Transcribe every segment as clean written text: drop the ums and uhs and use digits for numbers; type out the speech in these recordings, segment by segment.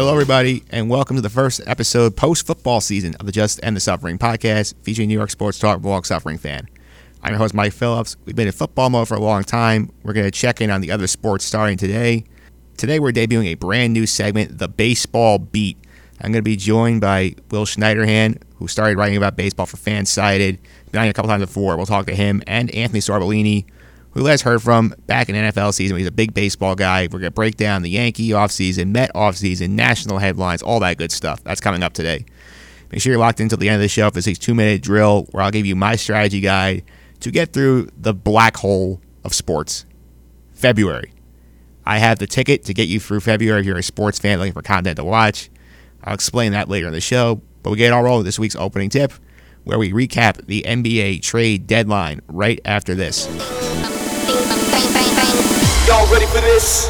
Hello, everybody, and welcome to the first episode post-football season of the Just End the Suffering podcast, featuring New York sports talk blog Suffering Fan. I'm your host, Mike Phillips. We've been in football mode for a long time. We're going to check in on the other sports starting today. Today, we're debuting a brand new segment, The Baseball Beat. I'm going to be joined by Will Schneiderhan, who started writing about baseball for FanSided. Been on a couple times before. We'll talk to him and Anthony Sorbellini, who last heard from back in NFL season. He's a big baseball guy. We're going to break down the Yankee offseason, Met offseason, national headlines, all that good stuff. That's coming up today. Make sure you're locked in until the end of the show for this 2-minute drill where I'll give you my strategy guide to get through the black hole of sports. February. I have the ticket to get you through February if you're a sports fan looking for content to watch. I'll explain that later in the show, but we get all rolling with this week's opening tip, where we recap the NBA trade deadline right after this. Y'all ready for this?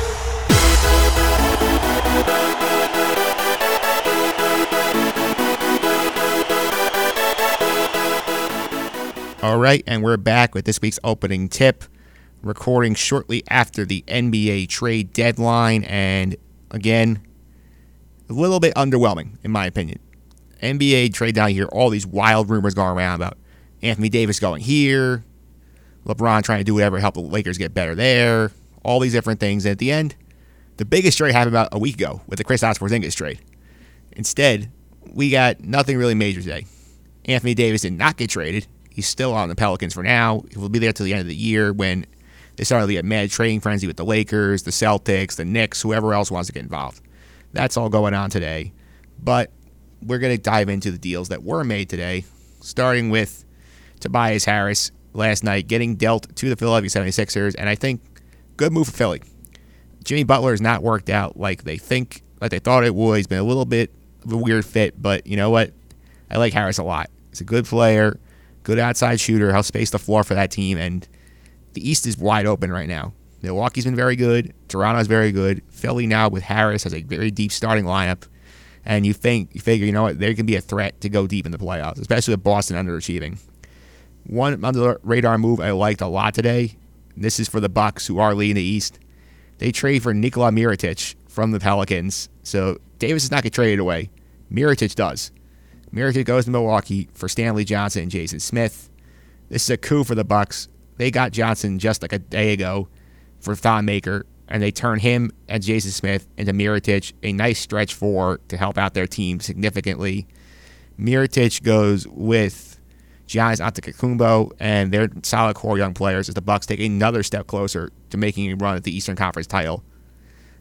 All right, and we're back with this week's opening tip, recording shortly after the NBA trade deadline, and again, a little bit underwhelming, in my opinion. NBA trade down here, all these wild rumors going around about Anthony Davis going here, LeBron trying to do whatever to help the Lakers get better there, all these different things. And at the end, the biggest trade happened about a week ago with the Kristaps Porzingis trade. Instead, we got nothing really major today. Anthony Davis did not get traded. He's still on the Pelicans for now. He will be there till the end of the year when they start to get mad trading frenzy with the Lakers, the Celtics, the Knicks, whoever else wants to get involved. That's all going on today. But we're going to dive into the deals that were made today, starting with Tobias Harris last night getting dealt to the Philadelphia 76ers, and I think good move for Philly. Jimmy Butler has not worked out like they thought it would. He's been a little bit of a weird fit, but you know what? I like Harris a lot. He's a good player, good outside shooter, helps space the floor for that team, and the East is wide open right now. Milwaukee's been very good. Toronto's very good. Philly now with Harris has a very deep starting lineup. And you figure, you know what, there can be a threat to go deep in the playoffs, especially with Boston underachieving. One under-the-radar move I liked a lot today. This is for the Bucks, who are leading the East. They trade for Nikola Mirotic from the Pelicans. So Davis does not get traded away. Mirotic does. Mirotic goes to Milwaukee for Stanley Johnson and Jason Smith. This is a coup for the Bucks. They got Johnson just like a day ago for Thon Maker, and they turn him and Jason Smith into Mirotic, a nice stretch four to help out their team significantly. Mirotic goes with Giannis Antetokounmpo, and their solid core young players as the Bucks take another step closer to making a run at the Eastern Conference title.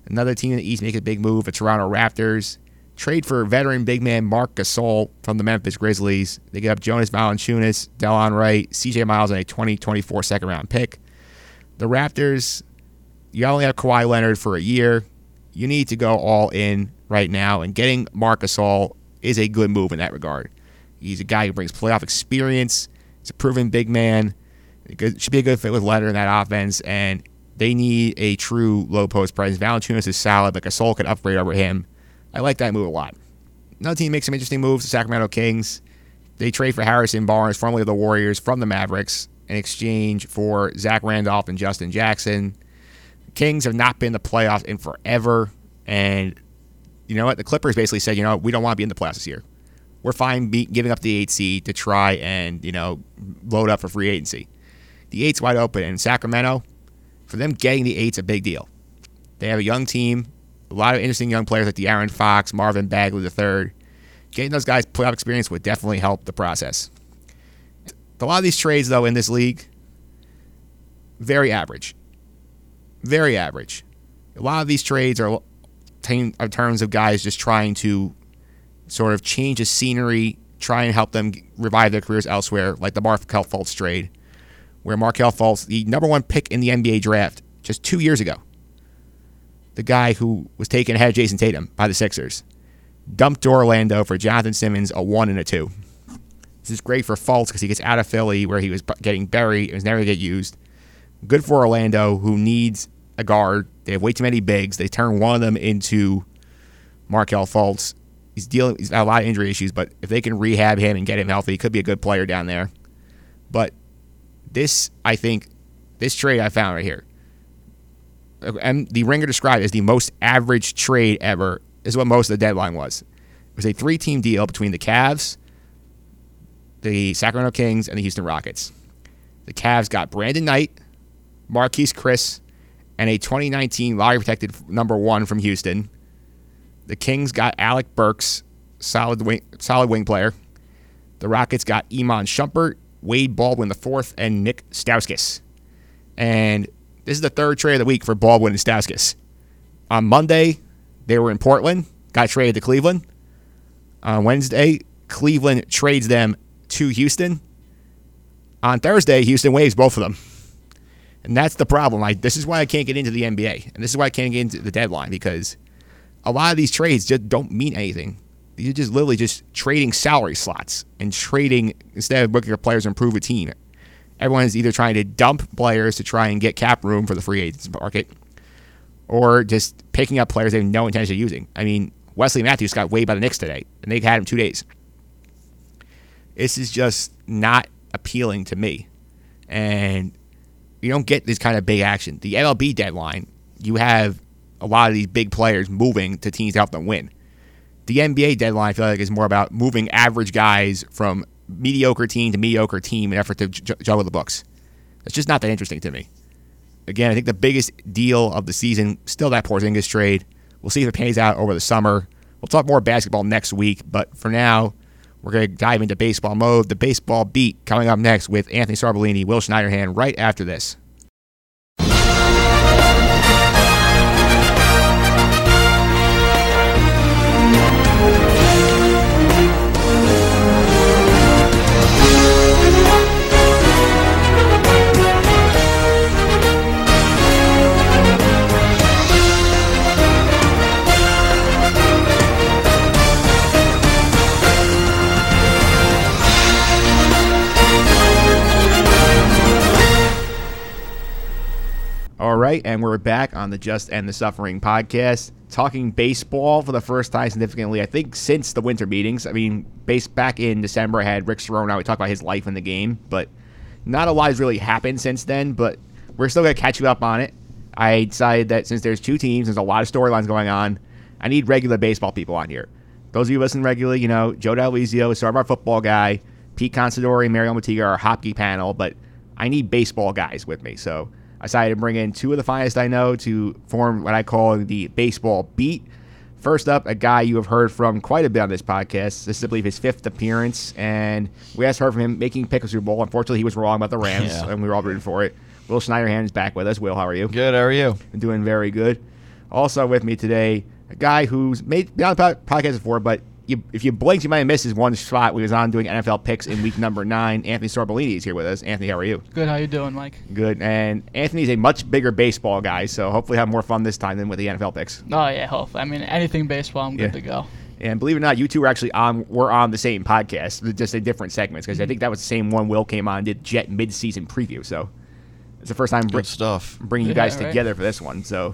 Another team in the East makes a big move, the Toronto Raptors. Trade for veteran big man Marc Gasol from the Memphis Grizzlies. They give up Jonas Valanciunas, Delon Wright, C.J. Miles, and a 2024 second-round pick. The Raptors, you only have Kawhi Leonard for a year. You need to go all in right now, and getting Marc Gasol is a good move in that regard. He's a guy who brings playoff experience. He's a proven big man. It should be a good fit with Leonard in that offense, and they need a true low-post presence. Valanciunas is solid, but Gasol could upgrade over him. I like that move a lot. Another team makes some interesting moves, the Sacramento Kings. They trade for Harrison Barnes, formerly of the Warriors, from the Mavericks, in exchange for Zach Randolph and Justin Jackson. Kings have not been in the playoffs in forever, and you know what? The Clippers basically said, you know, we don't want to be in the playoffs this year. We're fine giving up the 8 seed to try and, you know, load up for free agency. The 8's wide open, and Sacramento, for them getting the 8's a big deal. They have a young team, a lot of interesting young players like De'Aaron Fox, Marvin Bagley III. Getting those guys playoff experience would definitely help the process. A lot of these trades, though, in this league, very average. Very average. A lot of these trades are in terms of guys just trying to sort of change the scenery, try and help them revive their careers elsewhere, like the Markelle Fultz trade, where Markelle Fultz, the number one pick in the NBA draft just 2 years ago, the guy who was taken ahead of Jason Tatum by the Sixers, dumped Orlando for Jonathan Simmons, a 1 and a 2. This is great for Fultz because he gets out of Philly where he was getting buried. It was never going to get used. Good for Orlando, who needs a guard. They have way too many bigs. They turn one of them into Markelle Fultz. He's got a lot of injury issues, but if they can rehab him and get him healthy, he could be a good player down there. But this trade I found right here, and the Ringer described as the most average trade ever is what most of the deadline was. It was a three-team deal between the Cavs, the Sacramento Kings, and the Houston Rockets. The Cavs got Brandon Knight, Marquise Chris, and a 2019 lottery-protected number one from Houston. The Kings got Alec Burks, solid wing player. The Rockets got Iman Shumpert, Wade Baldwin IV, and Nick Stauskas. And this is the third trade of the week for Baldwin and Stauskas. On Monday, they were in Portland, got traded to Cleveland. On Wednesday, Cleveland trades them to Houston. On Thursday, Houston waives both of them. And that's the problem. This is why I can't get into the NBA. And this is why I can't get into the deadline, because a lot of these trades just don't mean anything. You're just literally just trading salary slots and trading instead of looking at players to improve a team. Everyone's either trying to dump players to try and get cap room for the free agents market, or just picking up players they have no intention of using. I mean, Wesley Matthews got waived by the Knicks today, and they had him 2 days. This is just not appealing to me. And you don't get this kind of big action. The MLB deadline, you have a lot of these big players moving to teams to help them win. The NBA deadline, I feel like, is more about moving average guys from mediocre team to mediocre team in an effort to juggle the books. It's just not that interesting to me. Again, I think the biggest deal of the season, still that Porzingis trade. We'll see if it pays out over the summer. We'll talk more basketball next week, but for now, we're going to dive into baseball mode. The baseball beat coming up next with Anthony Sorbellini, Will Schneiderhan, right after this. All right, and we're back on the Just End the Suffering podcast, talking baseball for the first time significantly, I think, since the winter meetings. I mean, back in December, I had Rick Serrano. We talked about his life in the game, but not a lot has really happened since then, but we're still going to catch you up on it. I decided that since there's two teams, there's a lot of storylines going on, I need regular baseball people on here. Those of you listening regularly, you know, Joe D'Alesio is sort of our football guy, Pete Considori and Mariel Matiga are our hockey panel, but I need baseball guys with me, so I decided to bring in two of the finest I know to form what I call the baseball beat. First up, a guy you have heard from quite a bit on this podcast. This is, I believe, his fifth appearance, and we last heard from him making pick a Super Bowl. Unfortunately, he was wrong about the Rams, and we were all rooting for it. Will Schneiderhan is back with us. Will, how are you? Good, how are you? I'm doing very good. Also with me today, a guy who's been on the podcast before, but if you blinked, you might have missed his one spot. We was on doing NFL picks in week number 9. Anthony Sorbellini is here with us. Anthony, how are you? Good. How you doing, Mike? Good. And Anthony's a much bigger baseball guy, so hopefully have more fun this time than with the NFL picks. Oh, yeah, hopefully. I mean, anything baseball, I'm good to go. And believe it or not, you two were actually on the same podcast, just in different segments, because I think that was the same one Will came on and did Jet mid-season preview. So it's the first time bringing you guys together for this one. So,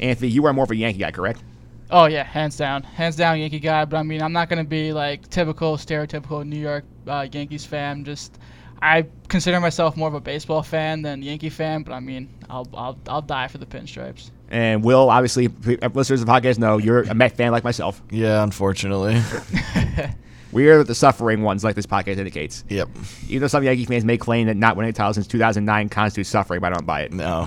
Anthony, you are more of a Yankee guy, correct? Oh, yeah, hands down Yankee guy, but I mean, I'm not going to be like stereotypical New York Yankees fan. Just, I consider myself more of a baseball fan than Yankee fan, but I mean, I'll die for the pinstripes. And Will, obviously, listeners of the podcast know you're a Met fan like myself. Yeah, unfortunately. We are the suffering ones, like this podcast indicates. Yep. Even though some Yankee fans may claim that not winning a title since 2009 constitutes suffering, but I don't buy it. No.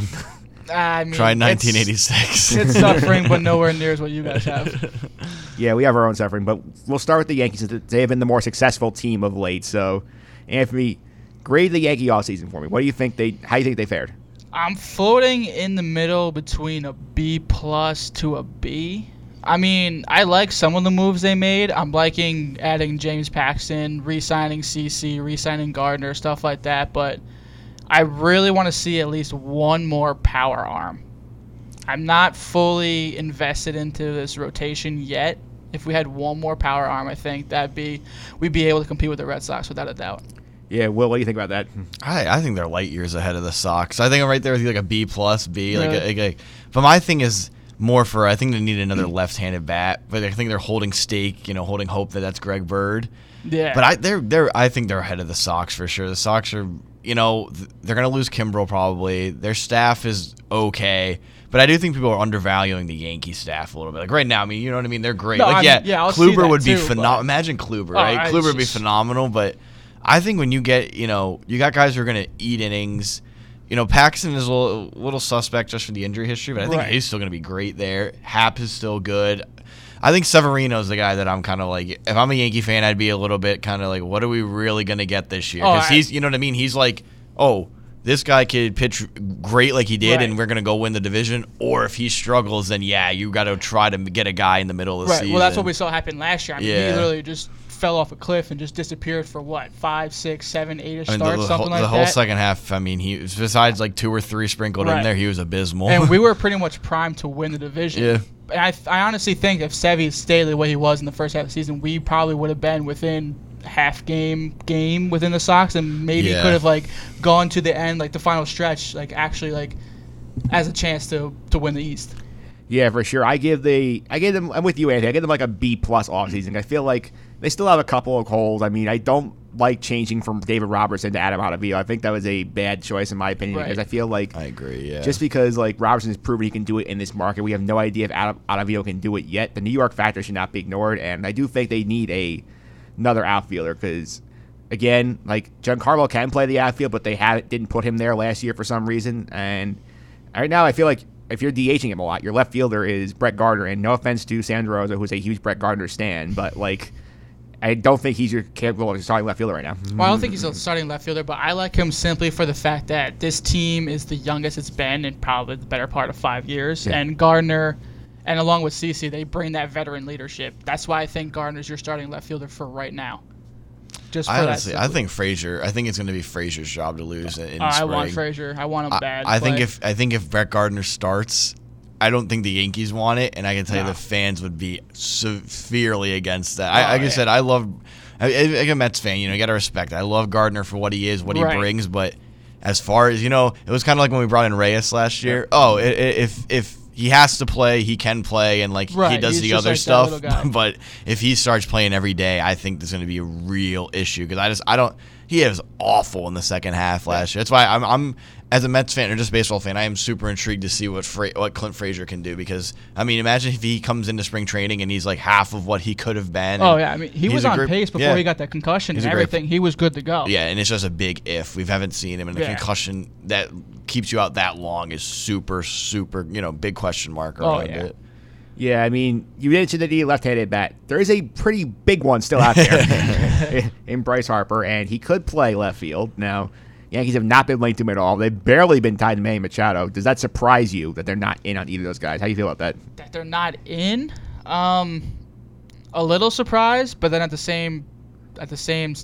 I mean, try 1986. It's suffering, but nowhere near as what you guys have. Yeah, we have our own suffering, but we'll start with the Yankees. They have been the more successful team of late. So, Anthony, grade the Yankee offseason for me. How do you think they fared? I'm floating in the middle between a B+ to a B. I mean, I like some of the moves they made. I'm liking adding James Paxton, re-signing CeCe, re-signing Gardner, stuff like that, but I really want to see at least one more power arm. I'm not fully invested into this rotation yet. If we had one more power arm, I think we'd be able to compete with the Red Sox without a doubt. Yeah, Will, what do you think about that? I think they're light years ahead of the Sox. I think I'm right there with you, like a B+, B. Really? But my thing is more I think they need another left-handed bat. But I think they're holding hope that's Greg Bird. Yeah. But I think they're ahead of the Sox for sure. The Sox are you know, they're going to lose Kimbrel probably. Their staff is okay. But I do think people are undervaluing the Yankee staff a little bit. Like right now, I mean, you know what I mean? They're great. No, like, Kluber would be phenomenal. Imagine Kluber, right? Kluber would be phenomenal. But I think when you get, you know, you got guys who are going to eat innings. You know, Paxton is a little suspect just for the injury history, but I think he's still going to be great there. Hap is still good. I think Severino's the guy that I'm kind of like, if I'm a Yankee fan, I'd be a little bit kind of like, what are we really going to get this year? Because he's, you know what I mean? He's like, oh, this guy could pitch great like he did, and we're going to go win the division. Or if he struggles, then you got to try to get a guy in the middle of the season. Well, that's what we saw happen last year. I mean, he literally just fell off a cliff and just disappeared for what, 5, 6, 7, 8-ish starts, something like that. The whole second half, I mean, he besides like 2 or 3 sprinkled in there, he was abysmal. And we were pretty much primed to win the division. Yeah. And I honestly think if Sevy stayed the way he was in the first half of the season, we probably would have been within half game within the Sox, and maybe could have like gone to the end, like the final stretch, like actually like as a chance to win the East. Yeah, for sure. I gave them. I'm with you, Anthony. I gave them like a B+ offseason. I feel like they still have a couple of holes. I mean, I don't like changing from David Robertson to Adam Ottavino. I think that was a bad choice in my opinion because I feel like I agree. Yeah. Just because like Robertson has proven he can do it in this market, we have no idea if Adam Ottavino can do it yet. The New York factor should not be ignored, and I do think they need another outfielder because, again, like Giancarlo can play the outfield, but they didn't put him there last year for some reason. And right now, I feel like if you're DHing him a lot, your left fielder is Brett Gardner. And no offense to Sandro Rosa, who's a huge Brett Gardner stan, but like, I don't think he's your capable of starting left fielder right now. Well, I don't think he's a starting left fielder, but I like him simply for the fact that this team is the youngest it's been in probably the better part of 5 years. Yeah. And Gardner, and along with CeCe, they bring that veteran leadership. That's why I think Gardner's your starting left fielder for right now. Just for honestly, I think Frazier. I think it's going to be Frazier's job to lose in spring. I want Frazier. I want him bad. I think if Brett Gardner starts, I don't think the Yankees want it, and I can tell you the fans would be severely against that. Like I said, I love. I'm a Mets fan. You know, you got to respect it. I love Gardner for what he is, what he brings. But as far as you know, it was kind of like when we brought in Reyes last year. Oh, if he has to play, he can play, and like he does the other stuff. But if he starts playing every day, I think there's going to be a real issue because he was awful in the second half last year. That's why I'm as a Mets fan or just a baseball fan, I am super intrigued to see what Clint Frazier can do because I mean, imagine if he comes into spring training and he's like half of what he could have been. Oh yeah, I mean, he was on pace before he got that concussion and everything. He was good to go. Yeah, and it's just a big if. We haven't seen him, and the concussion that keeps you out that long is super, super, you know, big question mark around it. Yeah, I mean, you mentioned that he left-handed bat. There is a pretty big one still out there in Bryce Harper, and he could play left field. Now, Yankees have not been linked to him at all. They've barely been tied to Manny Machado. Does that surprise you that they're not in on either of those guys? How do you feel about that? That they're not in? A little surprised, but then at the same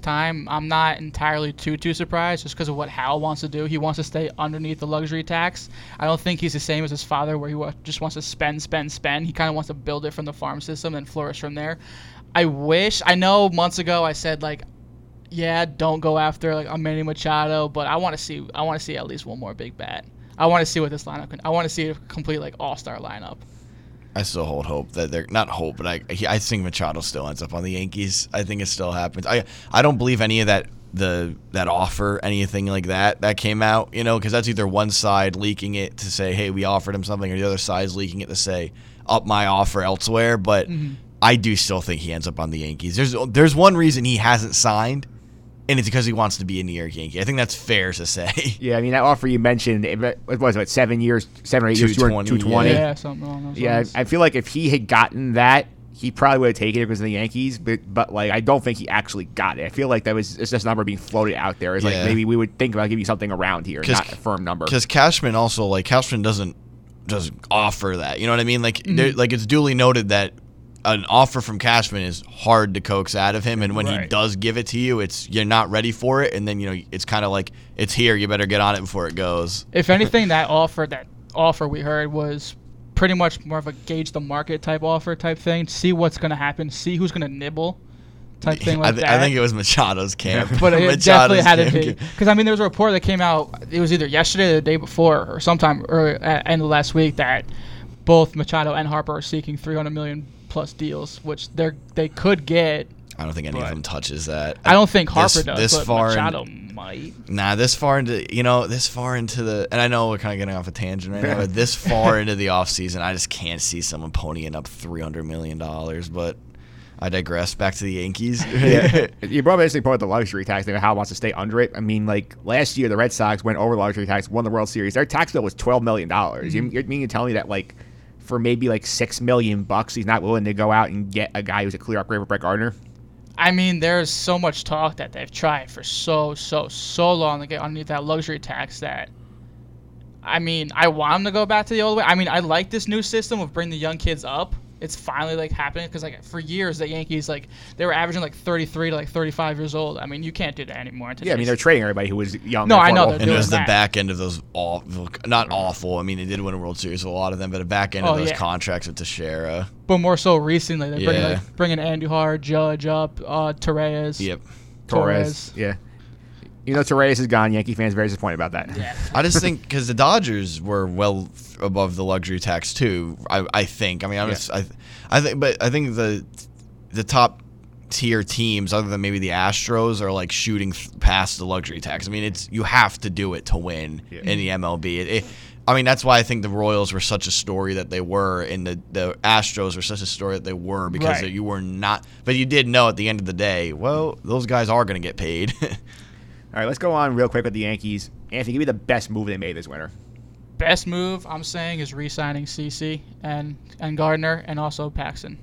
time, I'm not entirely too surprised just because of what Hal wants to do. He wants to stay underneath the luxury tax. I don't think he's the same as his father where he just wants to spend. He kind of wants to build it from the farm system and flourish from there. I know months ago I said, like, yeah, don't go after like a Manny Machado, but I want to see at least one more big bat. I want to see what this lineup can. I want to see a complete like all-star lineup. I still hold hope that they're not hope, but I think Machado still ends up on the Yankees. I think it still happens. I don't believe any of that offer, anything like that came out, you know, because that's either one side leaking it to say, hey, we offered him something, or the other side's leaking it to say, up my offer elsewhere. But I do still think he ends up on the Yankees. There's one reason he hasn't signed. And it's because he wants to be a New York Yankee. I think that's fair to say. Yeah, I mean, that offer you mentioned, it was about 7 or 8 years, 220. Yeah, something along those lines. I feel like if he had gotten that, he probably would have taken it because of the Yankees. But like, I don't think he actually got it. I feel like it's just a number being floated out there. It's like maybe we would think about giving you something around here, not a firm number. Because Cashman also, like, Cashman doesn't just offer that. You know what I mean? Like, like it's duly noted that an offer from Cashman is hard to coax out of him, and when he does give it to you, it's you're not ready for it, and then you know it's kind of like it's here. You better get on it before it goes. If anything, that offer we heard was pretty much more of a gauge the market type thing. See what's going to happen. See who's going to nibble. Type thing like that. I think it was Machado's camp, but it definitely had to be because I mean there was a report that came out. It was either yesterday or the day before, or sometime or at the end of last week that both Machado and Harper are seeking $300 million plus deals, which they could get I don't think any of them touches that. I don't think Harper does. This far, Machado might. Nah, this far into the, and I know we're kind of getting off a tangent right now, but this far into the offseason, I just can't see someone ponying up $300 million. But I digress. Back to the Yankees. Yeah. You brought basically part of the luxury tax and how it wants to stay under it. I mean, like last year, the Red Sox went over luxury tax, won the World Series. Their tax bill was $12 million. Mm-hmm. You mean you tell me that like? For maybe like $6 million, he's not willing to go out and get a guy who's a clear upgrade for Brett Gardner. I mean, there's so much talk that they've tried for so long to get underneath that luxury tax that, I mean, I want them to go back to the old way. I mean, I like this new system of bringing the young kids up. It's finally like happening because like for years the Yankees like they were averaging like 33 to like 35 years old. I mean, you can't do that anymore. Yeah, I mean they're trading everybody who was young. No, I know. And it was the back end of those awful, not awful. I mean, they did win a World Series with a lot of them, but the back end of those contracts with Teixeira. But more so recently, they're bringing Andujar, Judge up, Torres. Yep. Torres. Yeah. You know, Torres is gone. Yankee fans are very disappointed about that. Yeah. I just think because the Dodgers were well above the luxury tax too. I think. I mean, I think the top tier teams, other than maybe the Astros, are like shooting past the luxury tax. I mean, it's you have to do it to win in the MLB. I mean, that's why I think the Royals were such a story that they were, and the Astros were such a story that they were, because you were not. But you did know at the end of the day, well, those guys are going to get paid. All right, let's go on real quick with the Yankees. Anthony, give me the best move they made this winter. Best move, I'm saying, is re-signing CeCe and Gardner and also Paxton.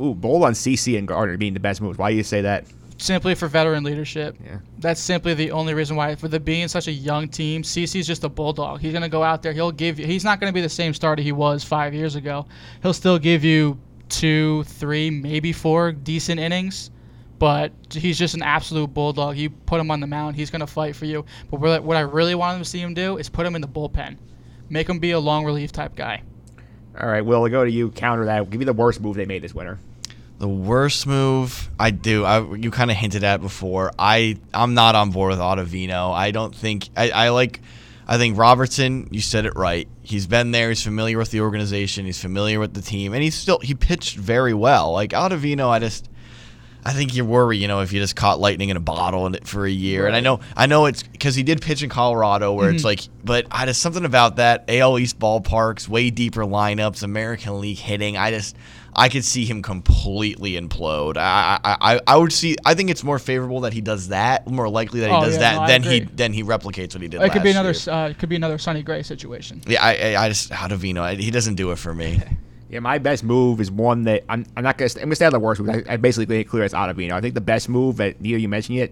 Ooh, bold on CeCe and Gardner being the best moves. Why do you say that? Simply for veteran leadership. Yeah. That's simply the only reason why. For the being such a young team, CeCe's just a bulldog. He's going to go out there. He'll give you. He's not going to be the same starter he was 5 years ago. He'll still give you 2, 3, maybe 4 decent innings. But he's just an absolute bulldog. You put him on the mound, he's going to fight for you. But what I really want to see him do is put him in the bullpen. Make him be a long relief type guy. All right, Will, I'll go to you. Counter that. Give me the worst move they made this winter. The worst move? You kind of hinted at before. I'm not on board with Ottavino. I don't think – I think Robertson, you said it right. He's been there. He's familiar with the organization. He's familiar with the team. And he pitched very well. Like Ottavino, I think you worry, you know, if you just caught lightning in a bottle for a year. Right. And I know it's because he did pitch in Colorado, where it's like, but I just something about that AL East ballparks, way deeper lineups, American League hitting. I could see him completely implode. I think it's more favorable that he does that, more likely that he does that than he replicates what he did. It could last be another year. It could be another Sonny Gray situation. Yeah, I just Ottavino, he doesn't do it for me. Yeah, my best move is one that I'm not going to – I'm going to stay on the worst move. I basically made it clear it's Ottavino. I think the best move that neither you mentioned yet,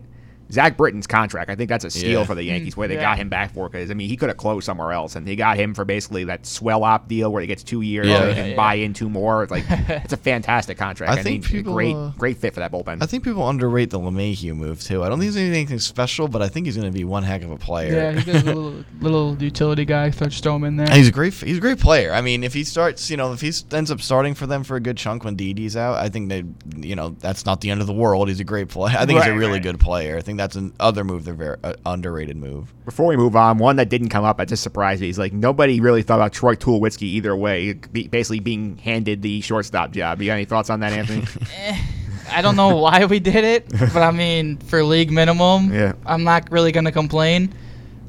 Zach Britton's contract. I think that's a steal for the Yankees where they got him back for, because, I mean, he could have closed somewhere else, and they got him for basically that swell op deal where he gets 2 years and they can buy in 2 more. It's like, it's a fantastic contract. I think people, great fit for that bullpen. I think people underrate the LeMahieu move, too. I don't think there's anything special, but I think he's going to be one heck of a player. Yeah, he's a little utility guy. Throw him in there. And he's a great player. I mean, if he starts, you know, if he ends up starting for them for a good chunk when Didi's out, I think they, you know, that's not the end of the world. He's a great player. I think he's a really good player. I think that's another move, the very underrated move. Before we move on, one that didn't come up, that just surprised me. He's like, nobody really thought about Troy Tulowitzki either way, basically being handed the shortstop job. You got any thoughts on that, Anthony? I don't know why we did it, but I mean, for league minimum, I'm not really going to complain.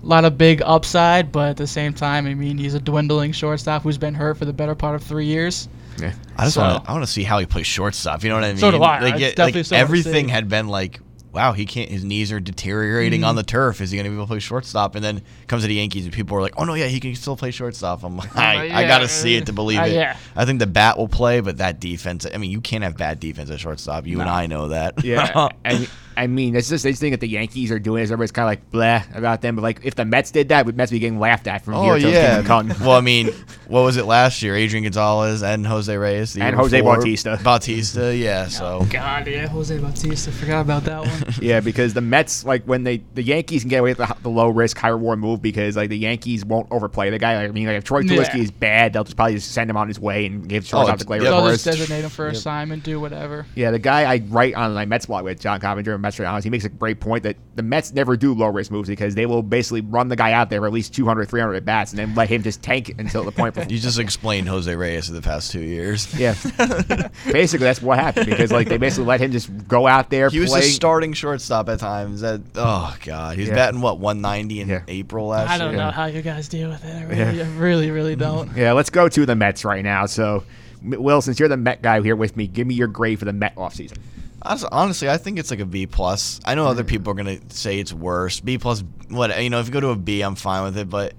A lot of big upside, but at the same time, I mean, he's a dwindling shortstop who's been hurt for the better part of 3 years. Yeah. I want to see how he plays shortstop. You know what I mean? So do I. Everything had been like, wow, he can't. His knees are deteriorating on the turf. Is he going to be able to play shortstop? And then comes to the Yankees, and people are like, "Oh no, yeah, he can still play shortstop." I'm like, I got to see it to believe it. Yeah. I think the bat will play, but that defense. I mean, you can't have bad defense at shortstop. You and I know that. Yeah, and I mean, it's just this thing that the Yankees are doing. Is everybody's kind of like bleh about them, but like if the Mets did that, would Mets be getting laughed at from here? Well, I mean, what was it last year? Adrian Gonzalez and Jose Reyes and Jose Bautista. Jose Bautista. Forgot about that one. Yeah, because the Mets, like when the Yankees can get away with the low risk, high reward move because like the Yankees won't overplay the guy. Like, I mean, like if Troy Tulowitzki is bad, they'll just probably just send him on his way and give shortstop the Glaber. They'll just designate him for assignment, do whatever. Yeah, the guy I write on my Mets blog with John Coppinger, Mets right now is he makes a great point that the Mets never do low-risk moves because they will basically run the guy out there for at least 200, 300 at-bats and then let him just tank until the point. You just explained Jose Reyes in the past 2 years. Yeah. Basically, that's what happened because like they basically let him just go out there. He was a starting shortstop at times. Oh, God. He was batting, what, 190 in April last year? I don't know how you guys deal with it. I really don't. Yeah, let's go to the Mets right now. So, Will, since you're the Met guy here with me, give me your grade for the Met offseason. Honestly, I think it's like a B+. I know other people are going to say it's worse. B+, what, you know, if you go to a B, I'm fine with it. But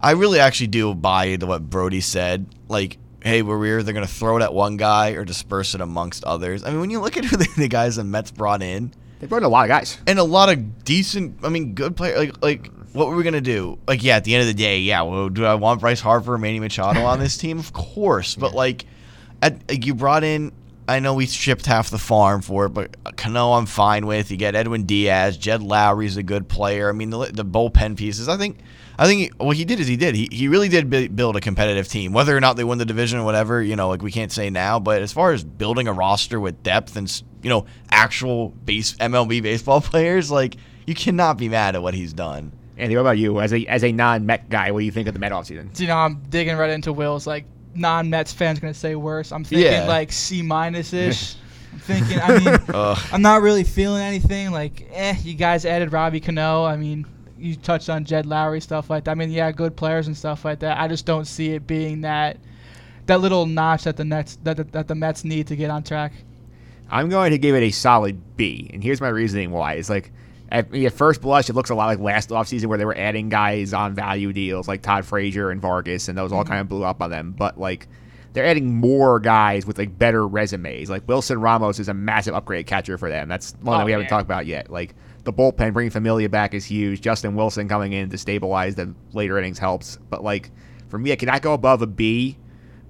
I really actually do buy into what Brody said. Like, hey, we're either going to throw it at one guy or disperse it amongst others. I mean, when you look at who the guys the Mets brought in. They brought in a lot of guys. And a lot of decent, I mean, good players. Like what were we going to do? Like, yeah, at the end of the day, yeah, well, do I want Bryce Harper or Manny Machado on this team? Of course. But, like, you brought in. I know we shipped half the farm for it, but Cano I'm fine with. You get Edwin Diaz, Jed Lowry's a good player. I mean, the bullpen pieces. I think what he did is he did. He really did build a competitive team. Whether or not they win the division or whatever, you know, like we can't say now. But as far as building a roster with depth and, you know, actual MLB baseball players, like you cannot be mad at what he's done. Anthony, what about you? As a non-Met guy, what do you think of the Met offseason? You know, I'm digging right into Will's like. Non-Mets fans going to say worse. I'm thinking like C-ish. I'm thinking, I mean, I'm not really feeling anything. Like, you guys added Robbie Cano. I mean, you touched on Jed Lowry, stuff like that. I mean, yeah, good players and stuff like that. I just don't see it being that little notch that the Mets need to get on track. I'm going to give it a solid B, and here's my reasoning why. It's like, at first blush, it looks a lot like last offseason where they were adding guys on value deals like Todd Frazier and Vargas, and those all kind of blew up on them. But, like, they're adding more guys with, like, better resumes. Like, Wilson Ramos is a massive upgrade catcher for them. That's one that we haven't talked about yet. Like, the bullpen, bringing Familia back is huge. Justin Wilson coming in to stabilize the later innings helps. But, like, for me, I cannot go above a B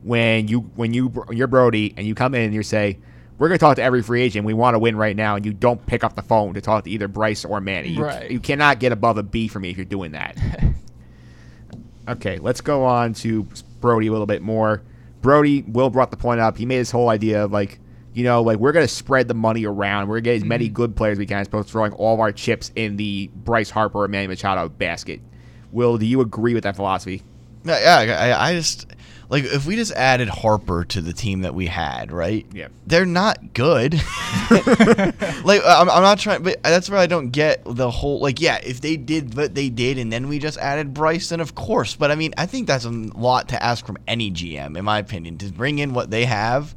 when you're Brody and you come in and you say, we're going to talk to every free agent. We want to win right now, and you don't pick up the phone to talk to either Bryce or Manny. You cannot get above a B for me if you're doing that. Okay, let's go on to Brody a little bit more. Brody, Will brought the point up. He made this whole idea of, like, you know, like we're going to spread the money around. We're going to get as many good players as we can as opposed to throwing all of our chips in the Bryce Harper or Manny Machado basket. Will, do you agree with that philosophy? Yeah, I just... Like, if we just added Harper to the team that we had, right? Yeah. They're not good. Like, I'm not trying, but that's where I don't get the whole, like, yeah, if they did what they did and then we just added Bryce, then of course. But, I mean, I think that's a lot to ask from any GM, in my opinion, to bring in what they have,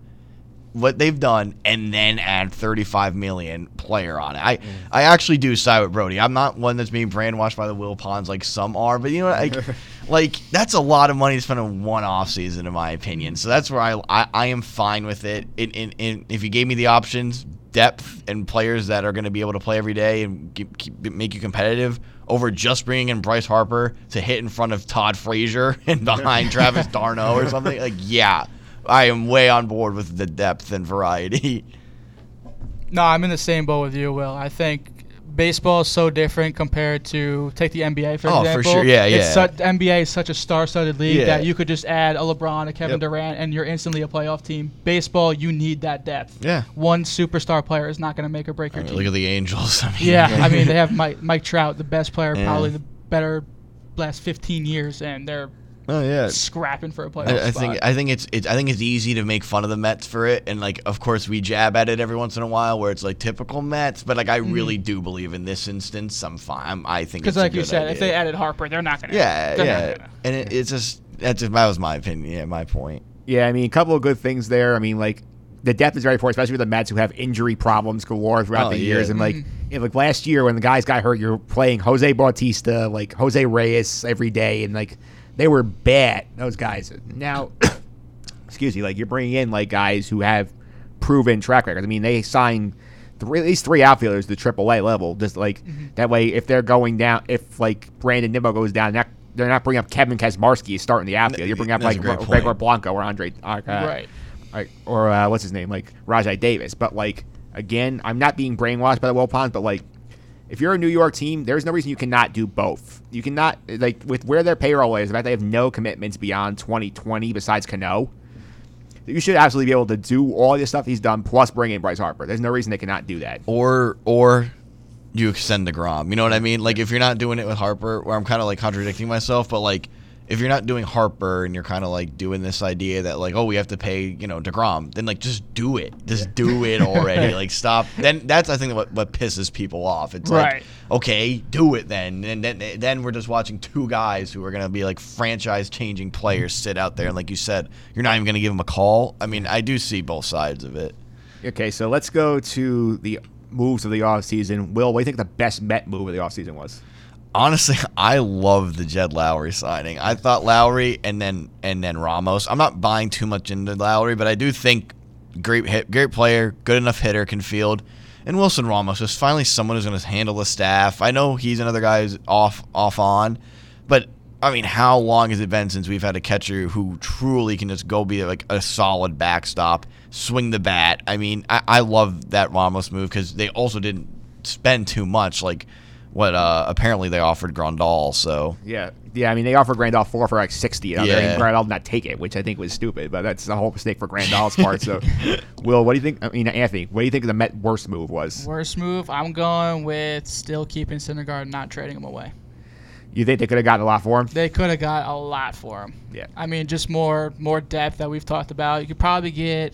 what they've done, and then add $35 million player on it. I actually do side with Brody. I'm not one that's being brainwashed by the Will Ponds like some are, but you know what? Like that's a lot of money to spend on one offseason, in my opinion. So that's where I am fine with it. If you gave me the options, depth and players that are going to be able to play every day and make you competitive over just bringing in Bryce Harper to hit in front of Todd Frazier and behind Travis d'Arnaud or something, like, yeah. I am way on board with the depth and variety. No, I'm in the same boat with you, Will. I think baseball is so different compared to, take the NBA, for example. Oh, for sure, yeah. NBA is such a star-studded league that you could just add a LeBron, a Kevin Durant, and you're instantly a playoff team. Baseball, you need that depth. Yeah. One superstar player is not going to make or break your team. Look at the Angels. I mean, I mean, they have Mike Trout, the best player, probably the better last 15 years, and they're scrapping for a playoff spot. I think it's easy to make fun of the Mets for it, and like of course we jab at it every once in a while where it's like typical Mets, but like I really do believe in this instance I'm fine. I think because like a good you said, idea. If they added Harper, they're not gonna. Yeah. And it's just that was my opinion, my point. Yeah, I mean a couple of good things there. I mean like. The depth is very important, especially with the Mets who have injury problems galore throughout the years. And, like, like last year when the guys got hurt, you're playing Jose Bautista, like Jose Reyes every day. And, like, they were bad, those guys. Now, excuse me, like, you're bringing in, like, guys who have proven track records. I mean, they signed at least three outfielders to AAA level. Just, like, that way if they're going down, if, like, Brandon Nimmo goes down, they're not bringing up Kevin Kaczmarski starting the outfield. You're bringing up, like, Gregor Blanco or Andre. Right. Or what's his name, like Rajai Davis. But, like, again, I'm not being brainwashed by the Will Ponds, but, like, if you're a New York team, there's no reason you cannot do both. You cannot, like, with where their payroll is, the fact they have no commitments beyond 2020 besides Cano, you should absolutely be able to do all the stuff he's done plus bring in Bryce Harper. There's no reason they cannot do that. Or you extend DeGrom. You know what I mean? Like, if you're not doing it with Harper, where I'm kind of, like, contradicting myself, but, like, if you're not doing Harper and you're kind of, like, doing this idea that, like, oh, we have to pay, you know, DeGrom, then, like, just do it. Just do it already. Like, stop. Then that's, I think, what pisses people off. It's right. Like, okay, do it then. And then we're just watching two guys who are going to be, like, franchise-changing players sit out there. And like you said, you're not even going to give them a call. I mean, I do see both sides of it. Okay, so let's go to the moves of the offseason. Will, what do you think the best Met move of the offseason was? Honestly, I love the Jed Lowry signing. I thought Lowry and then Ramos. I'm not buying too much into Lowry, but I do think great player, good enough hitter, can field. And Wilson Ramos is finally someone who's going to handle the staff. I know he's another guy who's off on, but I mean, how long has it been since we've had a catcher who truly can just go be like a solid backstop, swing the bat? I mean, I love that Ramos move because they also didn't spend too much. Like, what apparently they offered Grandal, so yeah. I mean, they offered Grandal for like 60. Yeah. Grandal did not take it, which I think was stupid, but that's a whole mistake for Grandal's part. So, Will, what do you think? I mean, Anthony, what do you think the Met worst move was? Worst move? I'm going with still keeping Syndergaard, not trading him away. You think they could have gotten a lot for him? They could have got a lot for him. Yeah. I mean, just more depth that we've talked about. You could probably get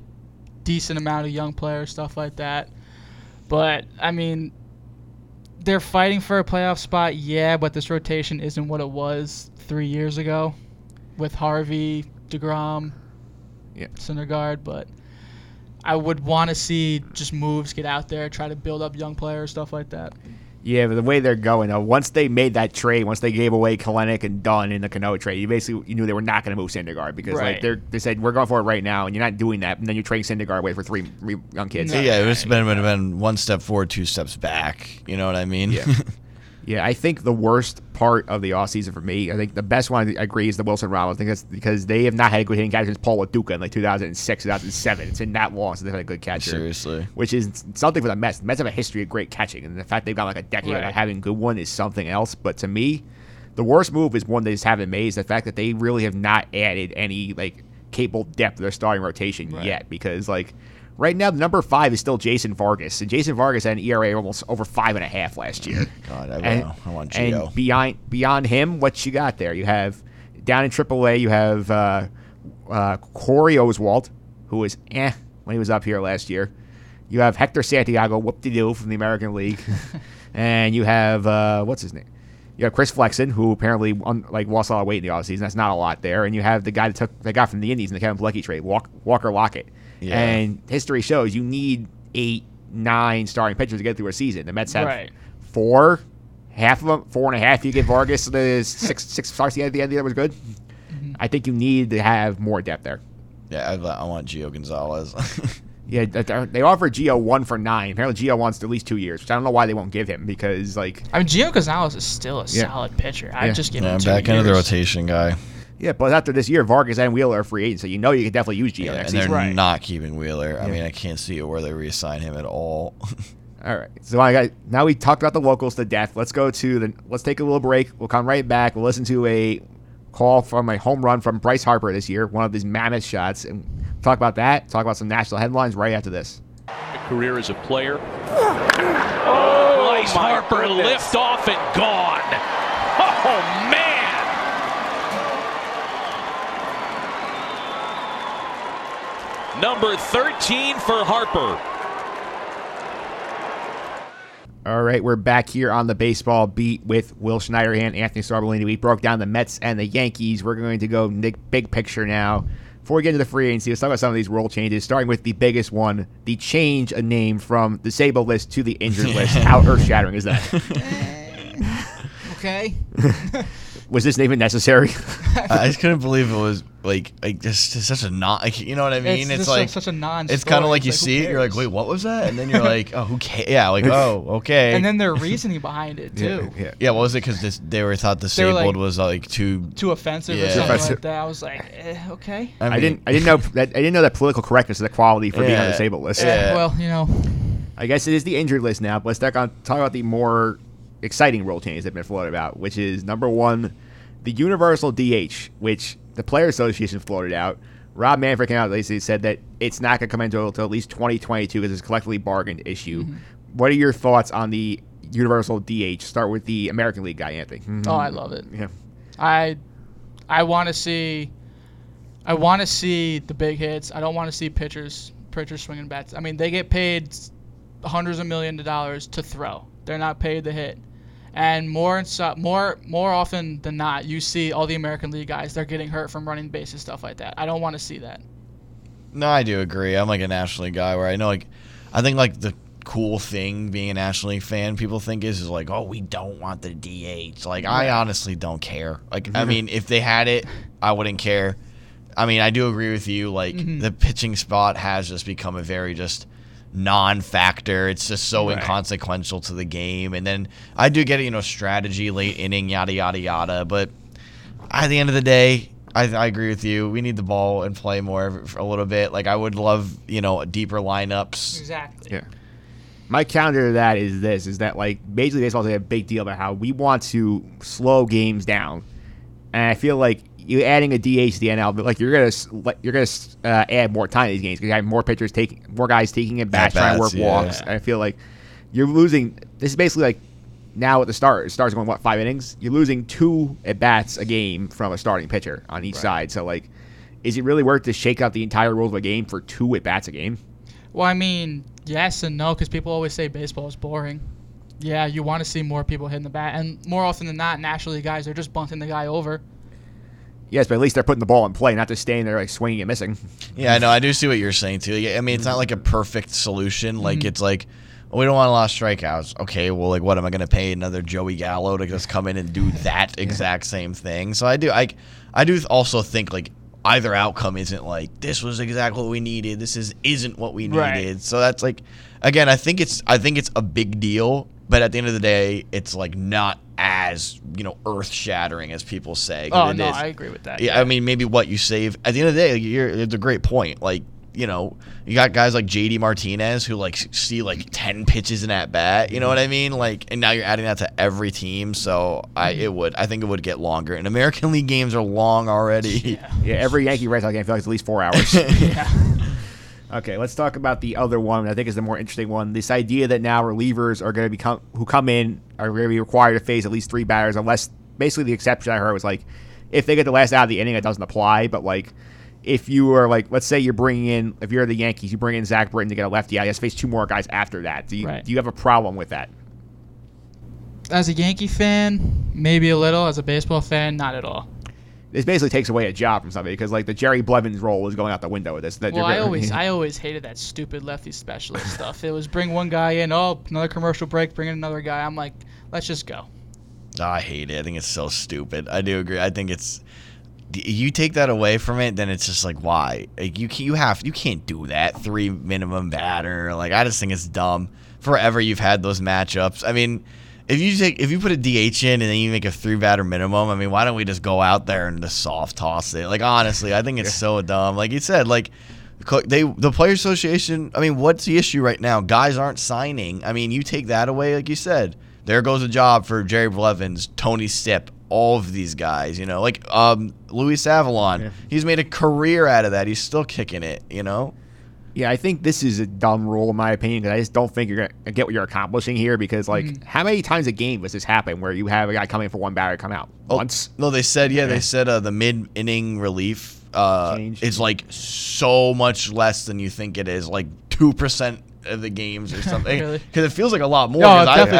decent amount of young players, stuff like that. But I mean, they're fighting for a playoff spot, yeah, but this rotation isn't what it was 3 years ago with Harvey, DeGrom, Syndergaard. But I would want to see just moves, get out there, try to build up young players, stuff like that. Yeah, but the way they're going, though, once they made that trade, once they gave away Kalenic and Dunn in the Cano trade, you knew they were not going to move Syndergaard because right. Like they said, we're going for it right now, and you're not doing that, and then you're trading Syndergaard away for three young kids. Yeah, it would have been one step forward, two steps back. You know what I mean? Yeah. Yeah, I think the worst part of the offseason for me, I think the best one I agree is the Wilson Ramos. I think that's because they have not had a good hitting catcher since Paul LaDuca in like 2006, 2007. It's in that long since they've had a good catcher. Seriously. Which is something for the Mets. The Mets have a history of great catching, and the fact they've got like a decade of having a good one is something else. But to me, the worst move is one they just haven't made is the fact that they really have not added any like capable depth to their starting rotation yet because like – right now, the number 5 is still Jason Vargas. And Jason Vargas had an ERA almost over 5.5 last year. God, I want Gio. And beyond him, what you got there? You have, down in AAA, you have Corey Oswalt, who was when he was up here last year. You have Hector Santiago, whoop-de-doo, from the American League. And you have, what's his name? You have Chris Flexen, who apparently lost a lot of weight in the offseason. That's not a lot there. And you have the guy that got from the Indies in the Kevin Pleki trade, Walker Lockett. Yeah. And history shows you need 8, 9 starting pitchers to get through a season. The Mets have 4, half of them, 4.5. You give Vargas the 6 starts at the end of the year was good. Mm-hmm. I think you need to have more depth there. Yeah, I want Gio Gonzalez. Yeah, they offered Gio 1 for $9. Apparently, Gio wants at least 2 years, which I don't know why they won't give him because, like, I mean, Gio Gonzalez is still a solid pitcher. Yeah. I just give him 2 years. Back into the rotation guy. Yeah, but after this year, Vargas and Wheeler are free agents, so you know you can definitely use Gio next season. And they're not keeping Wheeler. I mean, I can't see where they reassign him at all. All right. So now we talked about the locals to death. Let's take a little break. We'll come right back. We'll listen to a call from a home run from Bryce Harper this year, one of his mammoth shots, and talk about that. Talk about some national headlines right after this. A career as a player. Oh, Bryce Harper lift off and gone. Oh, man. Number 13 for Harper. All right, we're back here on the baseball beat with Will Schneiderhan, Anthony Sorbellini. We broke down the Mets and the Yankees. We're going to go big picture now. Before we get into the free agency, let's talk about some of these rule changes, starting with the biggest one, the change a name from the disabled list to the injured list. How earth-shattering is that? Okay. Was this even necessary? I just couldn't believe it was like just such a you know what I mean? It's like such a non-story. It's kind of like you see it, you're like, wait, what was that? And then you're like, oh, who cares? Yeah, like, oh, okay. And then their reasoning behind it too. Yeah, what was it? Because they were thought disabled was like too offensive or something like that. I was like, okay. I mean, I didn't know that political correctness is a quality for being on the disabled list. Yeah. Well, you know, I guess it is the injured list now. But let's talk about the more exciting rule changes that have been floated about, which is number 1, the universal DH, which the Player Association floated out, Rob Manfred came out lately and said that it's not going to come into until at least 2022 because it's a collectively bargained issue. Mm-hmm. What are your thoughts on the universal DH? Start with the American League guy, Anthony. Mm-hmm. Oh, I love it. Yeah, I want to see, I want to see the big hits. I don't want to see pitchers swinging bats. I mean, they get paid hundreds of millions of dollars to throw. They're not paid to hit. And more often than not, you see all the American League guys, they're getting hurt from running bases, stuff like that. I don't want to see that. No, I do agree. I'm like a National League guy where I know, like, I think, like, the cool thing being a National League fan people think is like, oh, we don't want the DH. Like, I honestly don't care. Like, I mean, if they had it, I wouldn't care. I mean, I do agree with you. Like, the pitching spot has just become a very just non-factor. It's just so inconsequential to the game. And then I do get it, you know, strategy, late inning, yada, yada, yada. But at the end of the day, I agree with you. We need the ball and play more for a little bit. Like, I would love, you know, deeper lineups. Exactly. Yeah. My counter to that is this, is that, like, Major League Baseball is a big deal about how we want to slow games down. And I feel like you adding a DH to the NL, but like you're gonna add more time to these games because you have more pitchers taking, more guys taking it back, trying to work walks. And I feel like you're losing. This is basically like now at the start. It starts going 5 innings. You're losing 2 at bats a game from a starting pitcher on each side. So like, is it really worth to shake out the entire rules of a game for 2 at bats a game? Well, I mean, yes and no, because people always say baseball is boring. Yeah, you want to see more people hitting the bat, and more often than not, naturally, guys are just bunting the guy over. Yes, but at least they're putting the ball in play, not just staying there like swinging and missing. Yeah, I know. I do see what you're saying too. I mean, it's not like a perfect solution. Like it's like, oh, we don't want a lot of strikeouts. Okay, well, like what am I going to pay another Joey Gallo to just come in and do that exact same thing? So I do also think like either outcome isn't like this was exactly what we needed. This isn't what we needed. Right. So that's like, again, I think it's a big deal. But at the end of the day, it's like not as, you know, earth-shattering as people say. Oh, no, I agree with that. Yeah, I mean, maybe what you save at the end of the day, it's a great point. Like, you know, you got guys like JD Martinez who like see like 10 pitches in at bat. You know what I mean? Like, and now you're adding that to every team. So I think it would get longer. And American League games are long already. Yeah, every Yankee Red Sox game I feel like it's at least 4 hours. Okay, let's talk about the other one. I think is the more interesting one. This idea that now relievers are going to become who come in are going to be required to face at least 3 batters, unless basically the exception I heard was like if they get the last out of the inning, it doesn't apply. But like if you are like, let's say you're bringing in, if you're the Yankees, you bring in Zach Britton to get a lefty out, you have to face 2 more guys after that. Do you have a problem with that? As a Yankee fan, maybe a little. As a baseball fan, not at all. This basically takes away a job from somebody because, like, the Jerry Blevins role is going out the window with this. I always hated that stupid lefty specialist stuff. It was bring one guy in, oh, another commercial break, bring in another guy. I'm like, let's just go. Oh, I hate it. I think it's so stupid. I do agree. I think it's – you take that away from it, then it's just like, why? Like, you can't do that 3 minimum batter. Like, I just think it's dumb. Forever you've had those matchups. I mean – If you put a DH in and then you make a 3-batter minimum, I mean, why don't we just go out there and just soft toss it? Like, honestly, I think it's so dumb. Like you said, like the Players Association, I mean, what's the issue right now? Guys aren't signing. I mean, you take that away, like you said, there goes a job for Jerry Blevins, Tony Sipp, all of these guys, you know, like Luis Avalon. Yeah. He's made a career out of that. He's still kicking it, you know? Yeah, I think this is a dumb rule, in my opinion, because I just don't think you're going to get what you're accomplishing here because, like, how many times a game does this happen where you have a guy come in for 1 batter come out? Once? No, they said the mid-inning relief is, like, so much less than you think it is, like 2% of the games or something. Because it feels like a lot more. No, I was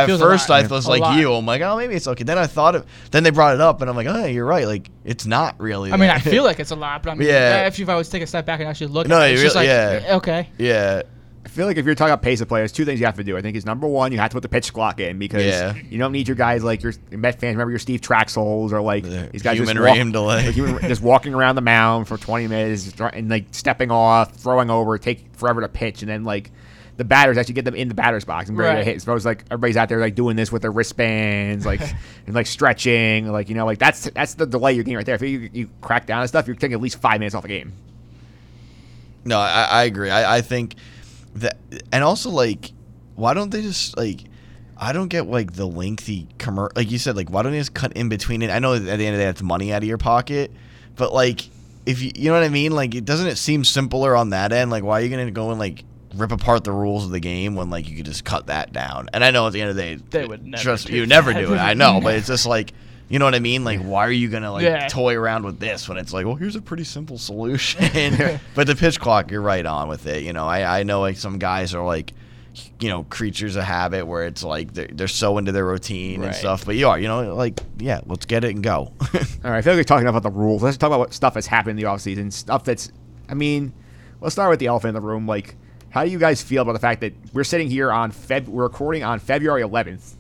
like you. I'm like, oh, maybe it's okay. Then I thought of – then they brought it up, and I'm like, oh, you're right. Like, it's not really. I mean, I feel like it's a lot, but I mean, if I was to take a step back and actually look at it, it's just really, like, okay. Yeah. I feel like if you're talking about pace of play, there's 2 things you have to do. I think is number 1, you have to put the pitch clock in because you don't need your guys like your Met fans. Remember your Steve Traxels or like these guys just walking around the mound for 20 minutes and like stepping off, throwing over, take forever to pitch, and then like the batters actually get them in the batter's box and ready to hit. So it's like everybody's out there like doing this with their wristbands, like and like stretching, like you know, like that's the delay you're getting right there. If you crack down on stuff, you're taking at least 5 minutes off the game. No, I agree. I think. That, and also, like, why don't they just, like, I don't get, like, the lengthy commercial. Like you said, like, why don't they just cut in between it? I know at the end of the day, that's money out of your pocket. But, like, if you know what I mean, like, it doesn't it seem simpler on that end? Like, why are you going to go and like rip apart the rules of the game when like you could just cut that down? And I know at the end of the day, they would never trust me, you never do it. I know, but it's just like, you know what I mean? Like, why are you going to like toy around with this when it's like, well, here's a pretty simple solution. But the pitch clock, you're right on with it. You know, I know like some guys are like, you know, creatures of habit where it's like they're so into their routine and stuff. But you know, let's get it and go. All right, I feel like we're talking about the rules. Let's talk about what stuff that's happened in the offseason. Stuff that's, I mean, let's start with the elephant in the room. Like, how do you guys feel about the fact that we're sitting here on we're recording on February 11th.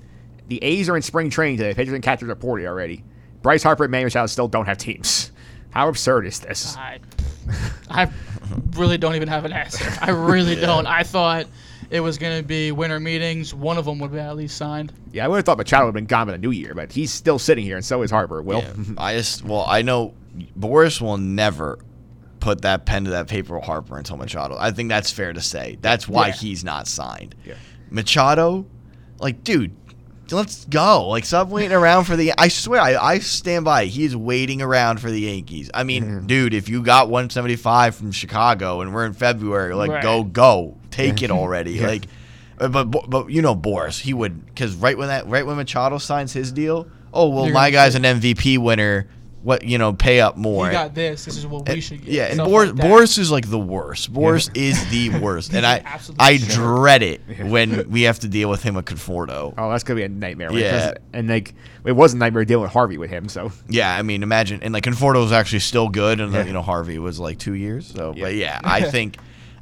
The A's are in spring training today. Pitchers and catchers are reported already. Bryce Harper and Manny Machado still don't have teams. How absurd is this? I really don't even have an answer. I really don't. I thought it was going to be winter meetings. One of them would be at least signed. Yeah, I would have thought Machado would have been gone by the new year, but he's still sitting here, and so is Harper. Will? Yeah. I know Boris will never put that pen to that paper with Harper until Machado. I think that's fair to say. That's why he's not signed. Yeah. Machado, like, dude, let's go. Like, stop waiting around for the – I swear, I stand by. He's waiting around for the Yankees. I mean, dude, if you got 175 from Chicago and we're in February, like, go. Take it already, like, but you know Boris, he would, because right when Machado signs his deal, oh well, my guy's an MVP winner. What, you know, pay up more. You got this. This is what we should get. Yeah, and Boris is like the worst. Boris is the worst, and I dread it when we have to deal with him at Conforto. Oh, that's gonna be a nightmare. Right? Yeah, and like it was a nightmare dealing with Harvey with him. So yeah, I mean, imagine, and like Conforto was actually still good, and you know Harvey was like 2 years. So but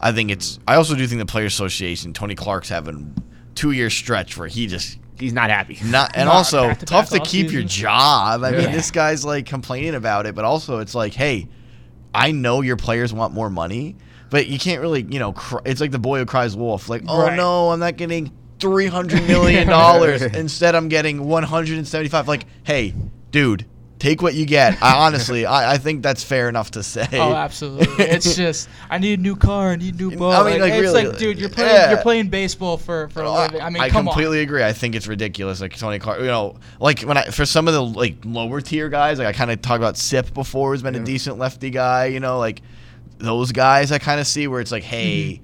I think it's. I also do think the Players Association, Tony Clark's having a 2-year stretch where he's not happy. Also tough to keep your job. I mean, this guy's like complaining about it, but also it's like, hey, I know your players want more money, but you can't really, you know, it's like the boy who cries wolf. Like, oh no, I'm not getting $300 million. Instead, I'm getting 175. Like, hey, dude. Take what you get. I honestly think that's fair enough to say. Oh, absolutely. It's just, I need a new car, I need a new ball. I mean, it's really, like, dude, you're playing baseball for a living. I mean, I completely agree. I think it's ridiculous. Like Tony Clark, you know, like when for some of the like lower tier guys, like I kind of talked about Sip before, who's been a decent lefty guy. You know, like those guys, I kind of see where it's like, hey.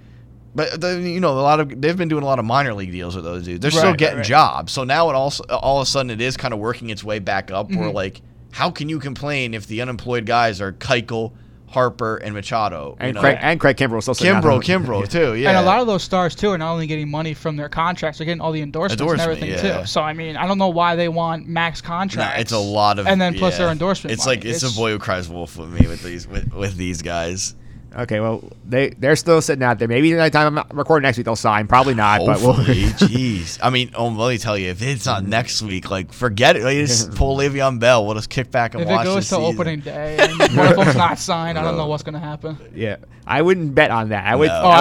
Mm-hmm. But you know, they've been doing a lot of minor league deals with those dudes. They're still getting jobs. So now it all of a sudden it is kind of working its way back up. Where like. How can you complain if the unemployed guys are Keuchel, Harper, and Machado? And Craig Kimbrell is also Kimbrell too, yeah. And a lot of those stars, too, are not only getting money from their contracts, they're getting all the endorsements and everything, too. So, I mean, I don't know why they want max contracts. Nah, it's a lot of... And then plus their endorsement money. Like, it's a boy who cries wolf with me with these guys. Okay, well, they're still sitting out there. Maybe by the time I'm recording next week, they'll sign. Probably not. Hopefully, but jeez. I mean, let me tell you, if it's not next week, like, forget it. Like, just pull Le'Veon Bell. We'll just kick back and watch this season. If it goes to opening day and one of them's not signed, I don't know what's going to happen. Yeah. I wouldn't bet on that. I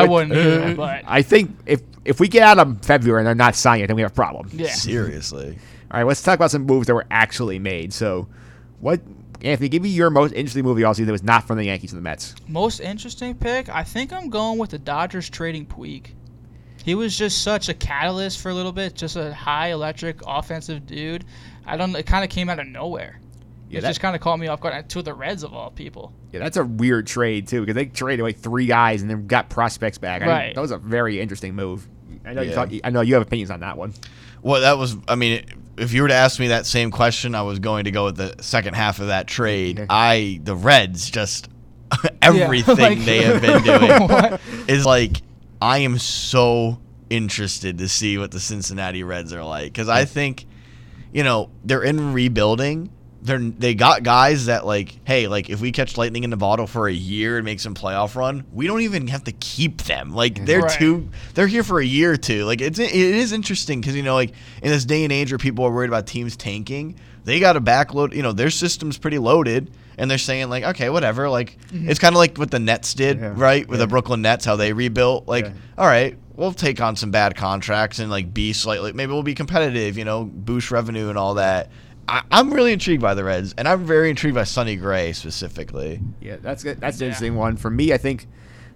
wouldn't. But I think if we get out of February and they're not signed, then we have a problem. Yeah. Seriously. All right, let's talk about some moves that were actually made. So what... Anthony, give me your most interesting movie all season that was not from the Yankees and the Mets. Most interesting pick? I think I'm going with the Dodgers trading Puig. He was just such a catalyst for a little bit, just a high electric offensive dude. It kind of came out of nowhere. Yeah, it just kind of caught me off guard to the Reds of all people. Yeah, that's a weird trade too, because they traded like three guys and then got prospects back. That was a very interesting move. I know you have opinions on that one. Well, that was, I mean, if you were to ask me that same question, I was going to go with the second half of that trade. Okay. The Reds, just everything they have been doing is like, I am so interested to see what the Cincinnati Reds are like. Because I think, you know, they're in rebuilding. They got guys that, like, hey, like, if we catch lightning in the bottle for a year and make some playoff run, we don't even have to keep them. Like, they're here for a year or two. Like, it is interesting because, you know, like, in this day and age where people are worried about teams tanking, they got a backload. You know, their system's pretty loaded, and they're saying, like, okay, whatever. Like, it's kind of like what the Nets did, right, with the Brooklyn Nets, how they rebuilt. Like, all right, we'll take on some bad contracts and, like, be slightly – maybe we'll be competitive, you know, boost revenue and all that. I'm really intrigued by the Reds, and I'm very intrigued by Sonny Gray specifically. Yeah, that's good. That's an interesting one for me. I think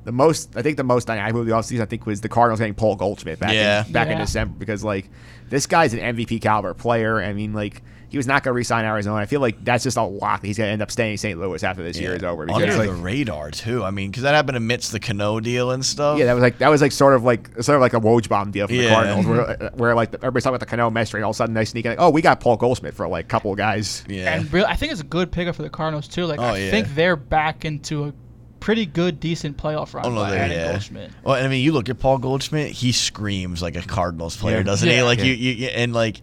the most dynamic move of the offseason, I think, was the Cardinals getting Paul Goldschmidt back in December, because like this guy's an MVP caliber player. I mean, like he was not going to re-sign Arizona. I feel like that's just a lock that he's going to end up staying in St. Louis after this year is over. Because under the radar too. I mean, because that happened amidst the Cano deal and stuff. Yeah, that was like sort of like a Wojbomb deal for the Cardinals, where like everybody's talking about the Cano mess trade. All of a sudden they sneak in, like, oh, we got Paul Goldschmidt for like a couple of guys. Yeah, and really, I think it's a good pickup for the Cardinals too. Like I think they're back into a pretty good, decent playoff run by Adam Goldschmidt. Well, I mean, you look at Paul Goldschmidt; he screams like a Cardinals player, doesn't he? Like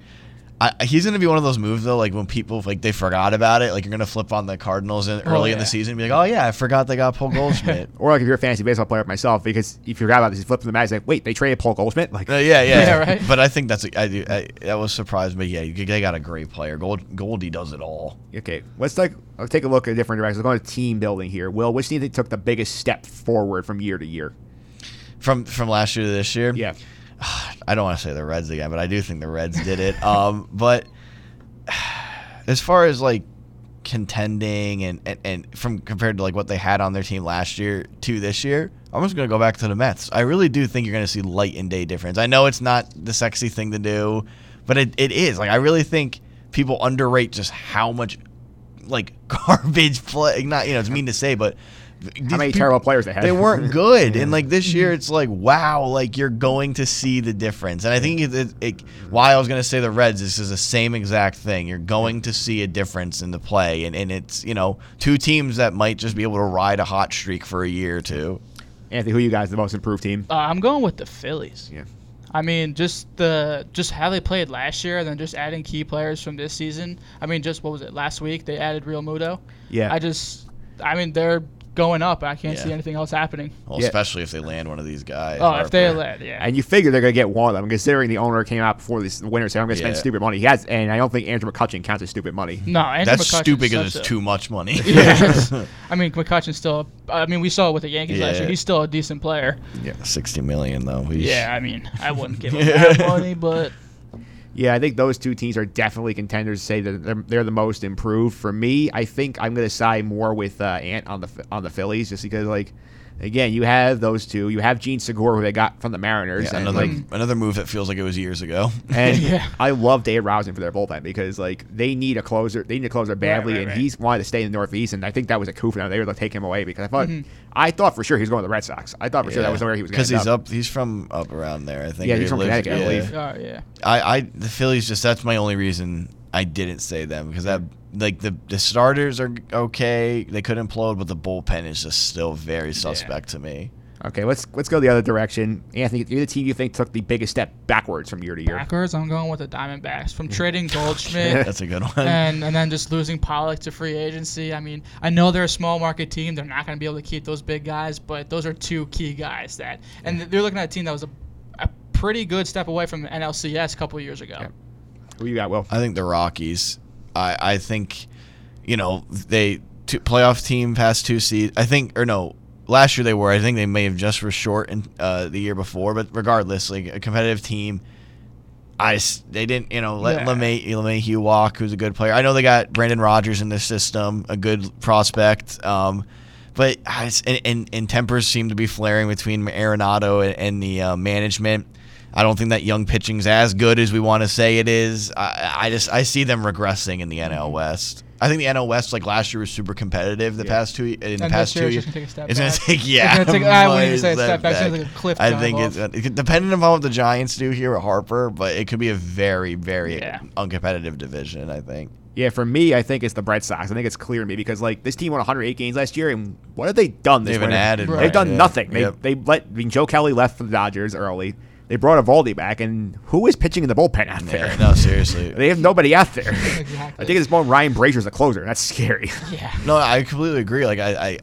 he's going to be one of those moves though. Like when people they forgot about it, like you're going to flip on the Cardinals early in the season and be like, "Oh yeah, I forgot they got Paul Goldschmidt." Or like if you're a fantasy baseball player like myself, because if you forgot about this, you flip the match like, "Wait, they traded Paul Goldschmidt?" Like, right. But I think I was surprised, but they got a great player. Goldie does it all. Okay, I'll take a look at a different direction. Let's go to team building here. Will, which team took the biggest step forward from year to year? From last year to this year? Yeah. I don't want to say the Reds again, but I do think the Reds did it. But as far as like contending and from compared to like what they had on their team last year to this year, I'm just going to go back to the Mets. I really do think you're going to see light and day difference. I know it's not the sexy thing to do, but it is. Like I really think people underrate just how much like garbage play. Not it's mean to say, but. How many terrible players they had? They weren't good, and like this year, it's like wow, like you're going to see the difference. And I think why I was going to say the Reds, this is the same exact thing. You're going to see a difference in the play, and it's two teams that might just be able to ride a hot streak for a year or two. Anthony, who are you guys the most improved team? I'm going with the Phillies. Yeah, I mean just how they played last year, and then just adding key players from this season. I mean, just what was it last week? They added Real Muto. Yeah, they're going up. I can't see anything else happening. Well, especially if they land one of these guys. Oh, Harper. If they land, And you figure they're going to get one of them, considering the owner came out before this winter saying, I'm going to spend stupid money. He has, and I don't think Andrew McCutcheon counts as stupid money. No, that's stupid because it's too much money. Yeah. I mean, McCutcheon's still, we saw it with the Yankees last year. He's still a decent player. Yeah, $60 million though. I wouldn't give him that money, but. Yeah, I think those two teams are definitely contenders to say that they're the most improved. For me, I think I'm going to side more with Ant on the Phillies just because, like, again, you have those two. You have Gene Segura, who they got from the Mariners. Yeah, another move that feels like it was years ago. And I love Dave Rousing for their bullpen because, like, they need a closer. They need a closer badly, and he's wanted to stay in the Northeast, and I think that was a coup for them. They were going to take him away because I thought for sure he was going to the Red Sox. I thought for sure that was where he was going to end up. Because he's from up around there, I think. Yeah, he's from Connecticut, I believe. Oh, yeah. The Phillies, just that's my only reason I didn't say them because that like the starters are okay. They could implode, but the bullpen is just still very suspect to me. Okay, let's go the other direction. Anthony, you're the team you think took the biggest step backwards from year to year. Backwards? I'm going with the Diamondbacks. From trading Goldschmidt. That's a good one. And then just losing Pollock to free agency. I mean, I know they're a small market team. They're not going to be able to keep those big guys, but those are two key guys. And they're looking at a team that was a pretty good step away from the NLCS a couple of years ago. Yeah. Who you got, Will? I think the Rockies. I think, they playoff team past two seeds. I think, or no. Last year they were. I think they may have just were short in the year before. But regardless, like a competitive team, they didn't let LeMahieu walk, who's a good player. I know they got Brandon Rogers in their system, a good prospect. But and tempers seem to be flaring between Arenado and the management. I don't think that young pitching's as good as we want to say it is. I see them regressing in the NL West. I think the NL West, like last year, was super competitive. The past two years, it's going to take I wouldn't even say a step back. It's going to take a cliff. I think it's depending on what the Giants do here at Harper, but it could be a very, very uncompetitive division. I think. Yeah, for me, I think it's the Red Sox. I think it's clear to me because like this team won 108 games last year, and what have they done? They've done nothing. Joe Kelly left for the Dodgers early. They brought Eovaldi back, and who is pitching in the bullpen out there? Yeah, no, seriously. They have nobody out there. Exactly. I think at this point, Ryan Brazier's a closer. That's scary. Yeah. No, I completely agree. Like I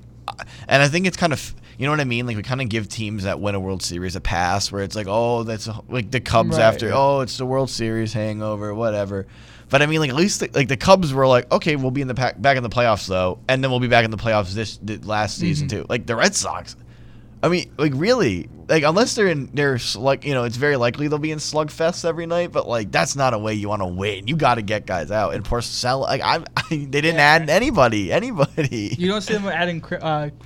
think it's kind of, you know what I mean? Like we kind of give teams that win a World Series a pass where it's like, oh, that's like the Cubs it's the World Series hangover, whatever. But I mean, like at least the Cubs were like, okay, we'll be in the back in the playoffs though, and then we'll be back in the playoffs this last season too. Like the Red Sox. I mean, like really, like unless it's very likely they'll be in slugfests every night. But like, that's not a way you want to win. You got to get guys out. And Porcello, like they didn't add anybody. You don't see them adding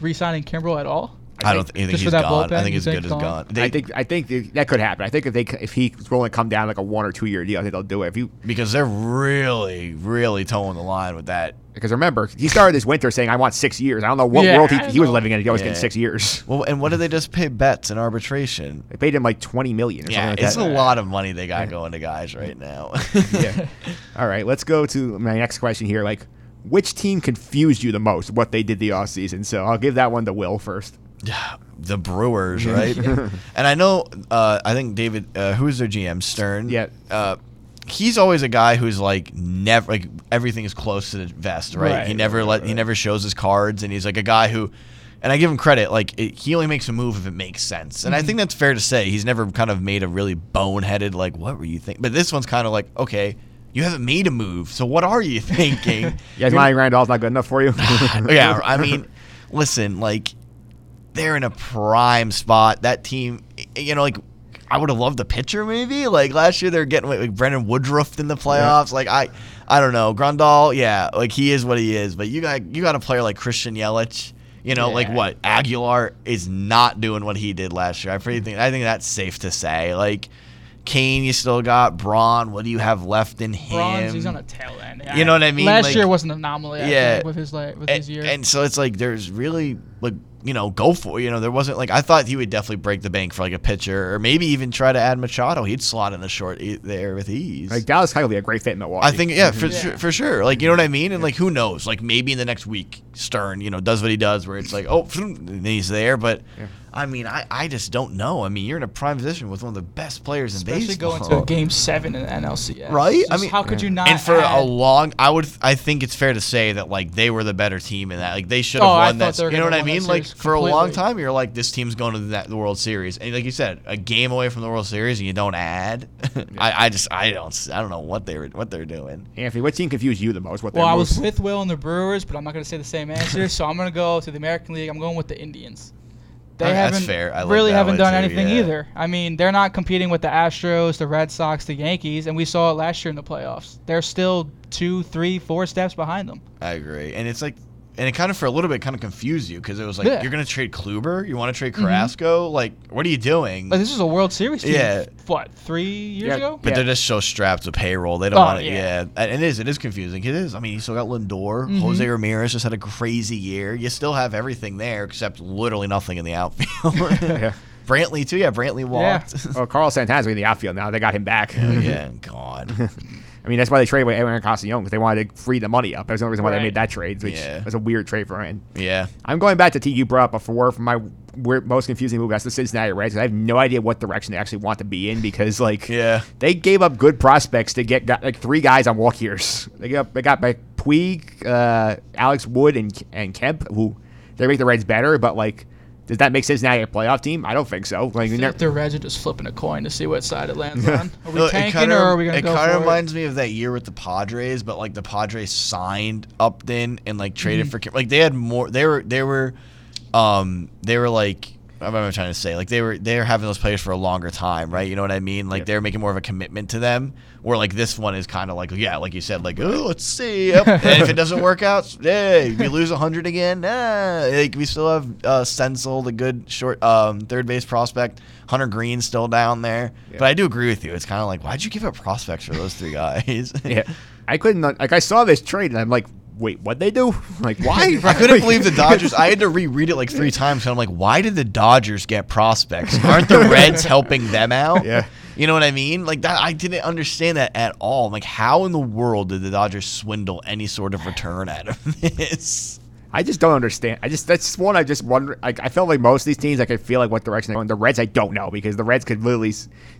re-signing Kimbrel at all. I don't think he's gone. I think he's good as gone. I think that could happen. I think if he's willing to come down like a 1 or 2 year deal, I think they'll do it. Because they're really, really toeing the line with that. Because remember, he started this winter saying, I want 6 years. I don't know what world he was living in. He was getting 6 years. Well, and what did they just pay Betts in arbitration? They paid him like $20 million or something like that. It's a lot of money they got going to guys right now. All right, let's go to my next question here. Like, which team confused you the most, what they did the offseason? So I'll give that one to Will first. The Brewers, right? And I know, I think David, who's their GM, Stern? Yeah. He's always a guy who's like never, like everything is close to the vest, right? He never shows his cards, and he's like a guy who, and I give him credit, like he only makes a move if it makes sense, and I think that's fair to say. He's never kind of made a really boneheaded like, what were you thinking? But this one's kind of like, okay, you haven't made a move, so what are you thinking? Yeah, Monty Randolph's not good enough for you. Yeah, I mean, listen, like they're in a prime spot. That team, you know, like. I would have loved the pitcher maybe. Like last year, they're getting like Brendan Woodruff in the playoffs. Like I don't know Grandal. Yeah, like he is what he is. But you got a player like Christian Yelich. You know, like what Aguilar is not doing what he did last year. I think that's safe to say. Like Kane, you still got Braun. What do you have left in him? Braun's, he's on a tail end. You know what I mean? Last year was an anomaly. I think, with his year. And so it's like there's really like. You know, go for it. You know, there wasn't like I thought he would definitely break the bank for like a pitcher, or maybe even try to add Machado. He'd slot in the short there with ease. Like Dallas Keuchel would be a great fit in Milwaukee. I think, for sure. Like you know what I mean? And like who knows? Like maybe in the next week, Stern, you know, does what he does, where it's like, oh, and he's there. But I mean, I just don't know. I mean, you're in a prime position with one of the best players in baseball. Especially going to a Game 7 in the NLCS, right? I mean, how could you not? And for a long, I think it's fair to say that like they were the better team in that. Like they should have won that. You know what I mean? Like. For a long time, you're like, this team's going to the World Series, and like you said, a game away from the World Series, and you don't add. I don't know what they're doing. Anthony, what team confused you the most? I was with Will and the Brewers, but I'm not going to say the same answer, so I'm going to go to the American League. I'm going with the Indians. They haven't done anything either. I mean, they're not competing with the Astros, the Red Sox, the Yankees, and we saw it last year in the playoffs. They're still 2, 3, 4 steps behind them. I agree, and it's like. And it kind of, for a little bit, kind of confused you because it was like, you're going to trade Kluber? You want to trade Carrasco? Mm-hmm. Like, what are you doing? Like, this is a World Series team. Yeah. What, 3 years ago? But they're just so strapped with payroll. They don't want to. Yeah. It is confusing. It is. I mean, you still got Lindor. Mm-hmm. Jose Ramirez just had a crazy year. You still have everything there except literally nothing in the outfield. Brantley, too. Yeah, Brantley walked. Yeah. Oh, Carl Santana's in the outfield now. They got him back. God. I mean, that's why they traded away Aaron Castillon, because they wanted to free the money up. That's the only reason why they made that trade, which was a weird trade for him. Yeah. I'm going back to T you brought up before for my most confusing move. That's the Cincinnati Reds. I have no idea what direction they actually want to be in because, like, they gave up good prospects to get like three guys on walk-years. They got like Puig, Alex Wood, and Kemp, who they make the Reds better, but, like, does that make Cincinnati a playoff team? I don't think so. Like, I think the Reds are just flipping a coin to see what side it lands on. Are we tanking or are we going to go for it? It kind of reminds me of that year with the Padres, but like the Padres signed Upton and like traded for like they had more. They were like I'm trying to say like they were having those players for a longer time, right? You know what I mean? Like they're making more of a commitment to them. Where like this one is kind of like like you said, like let's see, and if it doesn't work out, hey, we lose 100 again. Like we still have Senzel, the good short third base prospect. Hunter Green's still down there, but I do agree with you. It's kind of like why'd you give up prospects for those three guys? I couldn't like I saw this trade and I'm like. Wait, what'd they do? Like, why? I couldn't believe the Dodgers. I had to reread it like three times. And I'm like, why did the Dodgers get prospects? Aren't the Reds helping them out? Yeah. You know what I mean? Like, that, I didn't understand that at all. I'm like, how in the world did the Dodgers swindle any sort of return out of this? I just don't understand. That's one I just wonder. Like, I felt like most of these teams, I could feel like what direction they're going. The Reds, I don't know because the Reds could literally.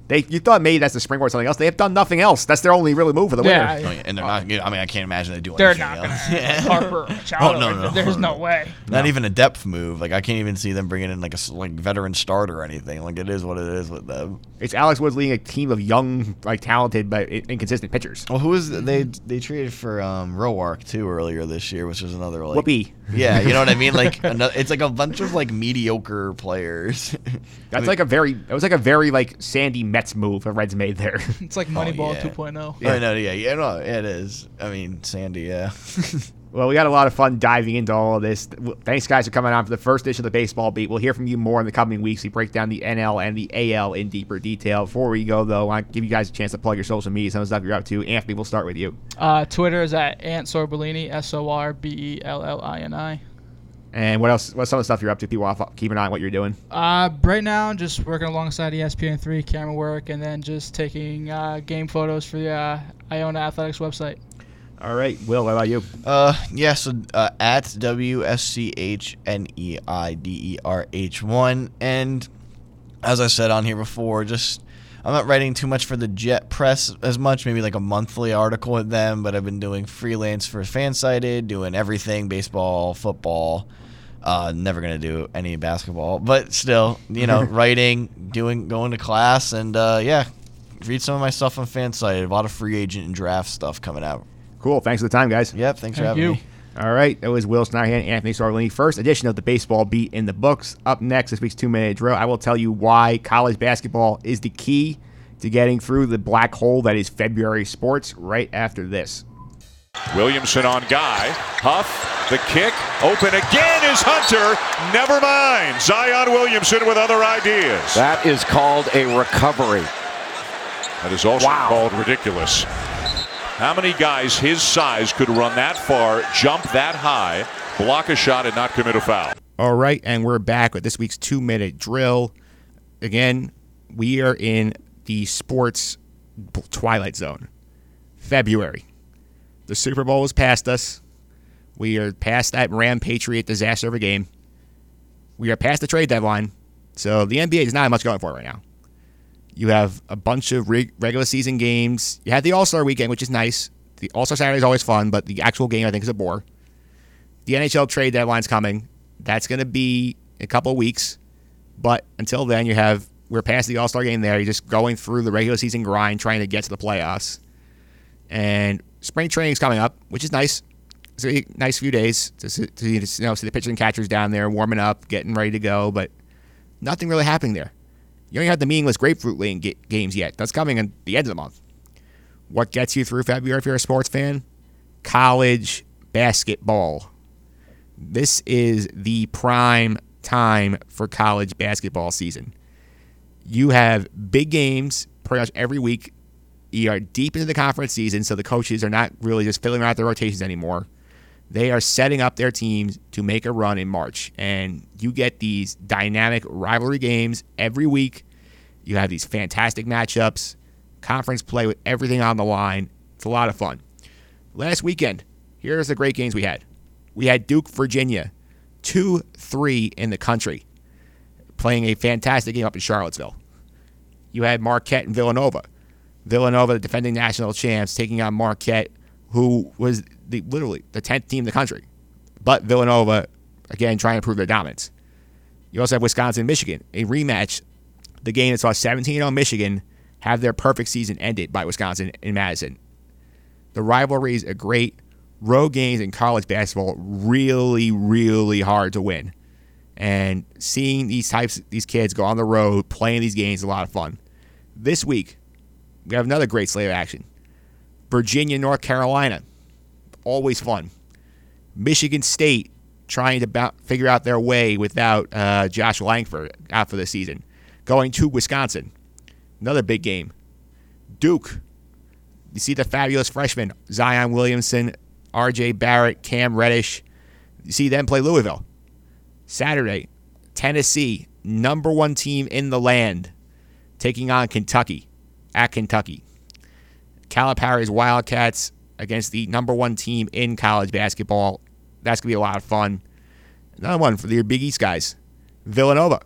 You thought maybe that's the springboard or something else. They have done nothing else. That's their only really move for the winter. Yeah. And they're not. I mean, I can't imagine they do anything else. They're not going to Harper. Machado, no. There's no way. Not even a depth move. Like I can't even see them bringing in like a veteran starter or anything. Like it is what it is with them. It's Alex Woods leading a team of young, like talented but inconsistent pitchers. Well, who is they traded for Roark too earlier this year, which was another like whoopee. Yeah, you know what I mean? Like it's like a bunch of like mediocre players. That was like a very Sandy Mets move the Reds made there. It's like Moneyball 2.0. Yeah, it is. I mean, Sandy, Well, we got a lot of fun diving into all of this. Thanks, guys, for coming on for the first edition of the Baseball Beat. We'll hear from you more in the coming weeks. We break down the NL and the AL in deeper detail. Before we go, though, I want to give you guys a chance to plug your social media, some of the stuff you're up to. Anthony, we'll start with you. Twitter is at Ant Sorbellini, SORBELLINI. And what else? What's some of the stuff you're up to? People keep an eye on what you're doing. Right now, just working alongside ESPN3, camera work, and then just taking game photos for the Iona Athletics website. All right, Will, what about you? So at WSCHNEIDERH1. And as I said on here before, just I'm not writing too much for the Jet Press as much, maybe like a monthly article with them, but I've been doing freelance for FanSided, doing everything, baseball, football. Never going to do any basketball, but still, you know, writing, doing, going to class, and read some of my stuff on FanSided. A lot of free agent and draft stuff coming out. Cool. Thanks for the time, guys. Yep. Thanks for having me. All right. That was Will Schneiderhan, Anthony Sorbellini. First edition of the Baseball Beat in the books. Up next, this week's two-minute drill, I will tell you why college basketball is the key to getting through the black hole that is February sports right after this. Williamson on Guy. Huff, the kick, open again is Hunter. Never mind. Zion Williamson with other ideas. That is called a recovery. That is also called ridiculous. How many guys his size could run that far, jump that high, block a shot, and not commit a foul? All right, and we're back with this week's two-minute drill. Again, we are in the sports twilight zone. February. The Super Bowl is past us. We are past that Ram-Patriot disaster of a game. We are past the trade deadline, so the NBA does not have much going for it right now. You have a bunch of regular season games. You have the All-Star Weekend, which is nice. The All-Star Saturday is always fun, but the actual game, I think, is a bore. The NHL trade deadline's coming. That's going to be a couple of weeks. But until then, we're past the All-Star game there. You're just going through the regular season grind, trying to get to the playoffs. And spring training's coming up, which is nice. It's a nice few days to see the pitchers and catchers down there, warming up, getting ready to go. But nothing really happening there. You don't have the meaningless Grapefruit League games yet. That's coming at the end of the month. What gets you through February if you're a sports fan? College basketball. This is the prime time for college basketball season. You have big games pretty much every week. You are deep into the conference season, so the coaches are not really just filling out their rotations anymore. They are setting up their teams to make a run in March. And you get these dynamic rivalry games every week. You have these fantastic matchups, conference play with everything on the line. It's a lot of fun. Last weekend, here's the great games we had. We had Duke, Virginia, 2-3 in the country, playing a fantastic game up in Charlottesville. You had Marquette and Villanova. Villanova, the defending national champs, taking on Marquette, who was literally the 10th team in the country. But Villanova, again, trying to prove their dominance. You also have Wisconsin-Michigan, a rematch. The game that saw 17-0 Michigan have their perfect season ended by Wisconsin in Madison. The rivalries are great. Road games in college basketball really, really hard to win. And seeing these kids go on the road, playing these games, is a lot of fun. This week, we have another great slate of action. Virginia, North Carolina, always fun. Michigan State trying to figure out their way without Josh Langford out for the season. Going to Wisconsin, another big game. Duke, you see the fabulous freshmen, Zion Williamson, R.J. Barrett, Cam Reddish. You see them play Louisville. Saturday, Tennessee, number one team in the land, taking on Kentucky at Kentucky. Calipari's Wildcats against the number one team in college basketball. That's going to be a lot of fun. Another one for the Big East guys. Villanova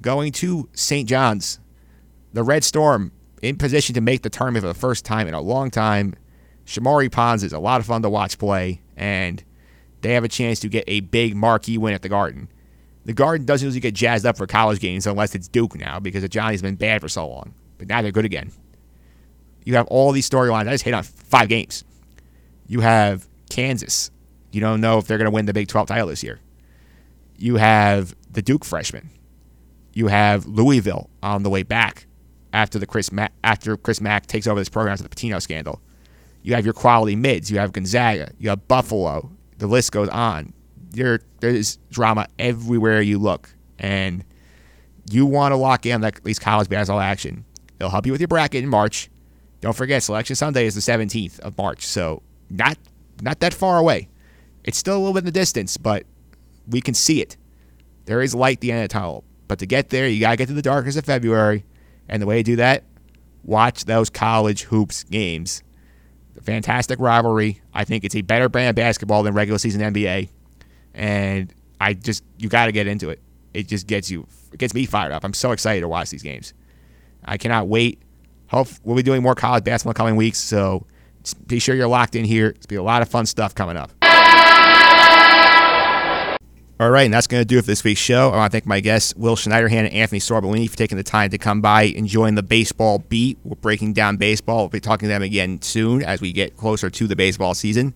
going to St. John's. The Red Storm in position to make the tournament for the first time in a long time. Shamari Pons is a lot of fun to watch play, and they have a chance to get a big marquee win at the Garden. The Garden doesn't usually get jazzed up for college games unless it's Duke now because Johnny's been bad for so long. But now they're good again. You have all these storylines. I just hit on 5 games. You have Kansas. You don't know if they're going to win the Big 12 title this year. You have the Duke freshman. You have Louisville on the way back after Chris Mack takes over this program after the Pitino scandal. You have your quality mids. You have Gonzaga. You have Buffalo. The list goes on. There is drama everywhere you look, and you want to lock in at least college basketball action. It'll help you with your bracket in March. Don't forget, Selection Sunday is the 17th of March, so not that far away. It's still a little bit in the distance, but we can see it. There is light at the end of the tunnel. But to get there, you got to get to the darkness of February, and the way to do that, watch those college hoops games. Fantastic rivalry. I think it's a better brand of basketball than regular season NBA, and you got to get into it. It gets me fired up. I'm so excited to watch these games. I cannot wait. We'll be doing more college basketball in the coming weeks, so be sure you're locked in here. It's going to be a lot of fun stuff coming up. All right, and that's going to do it for this week's show. I want to thank my guests, Will Schneiderhan and Anthony Sorbellini, for taking the time to come by and join the baseball beat. We're breaking down baseball. We'll be talking to them again soon as we get closer to the baseball season.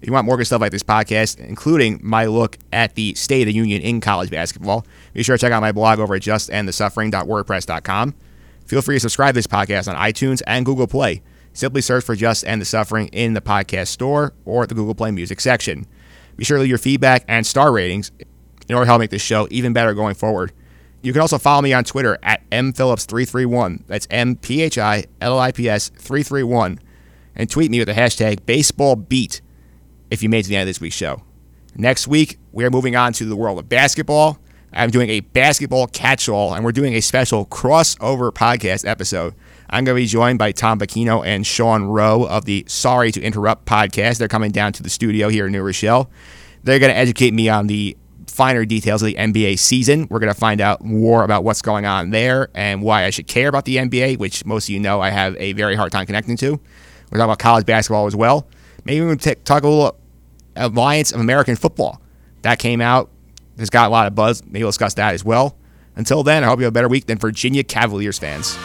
If you want more good stuff like this podcast, including my look at the State of the Union in college basketball, be sure to check out my blog over at justandthesuffering.wordpress.com. Feel free to subscribe to this podcast on iTunes and Google Play. Simply search for Just End the Suffering in the podcast store or the Google Play Music section. Be sure to leave your feedback and star ratings in order to help make this show even better going forward. You can also follow me on Twitter at mphillips331. That's M-P-H-I-L-L-I-P-S 331. And tweet me with the hashtag BaseballBeat if you made it to the end of this week's show. Next week, we are moving on to the world of basketball. I'm doing a basketball catch-all, and we're doing a special crossover podcast episode. I'm going to be joined by Tom Bacchino and Sean Rowe of the Sorry to Interrupt podcast. They're coming down to the studio here in New Rochelle. They're going to educate me on the finer details of the NBA season. We're going to find out more about what's going on there and why I should care about the NBA, which most of you know I have a very hard time connecting to. We're talking about college basketball as well. Maybe we're going to talk a little Alliance of American Football. That came out. It's got a lot of buzz. Maybe we'll discuss that as well. Until then, I hope you have a better week than Virginia Cavaliers fans.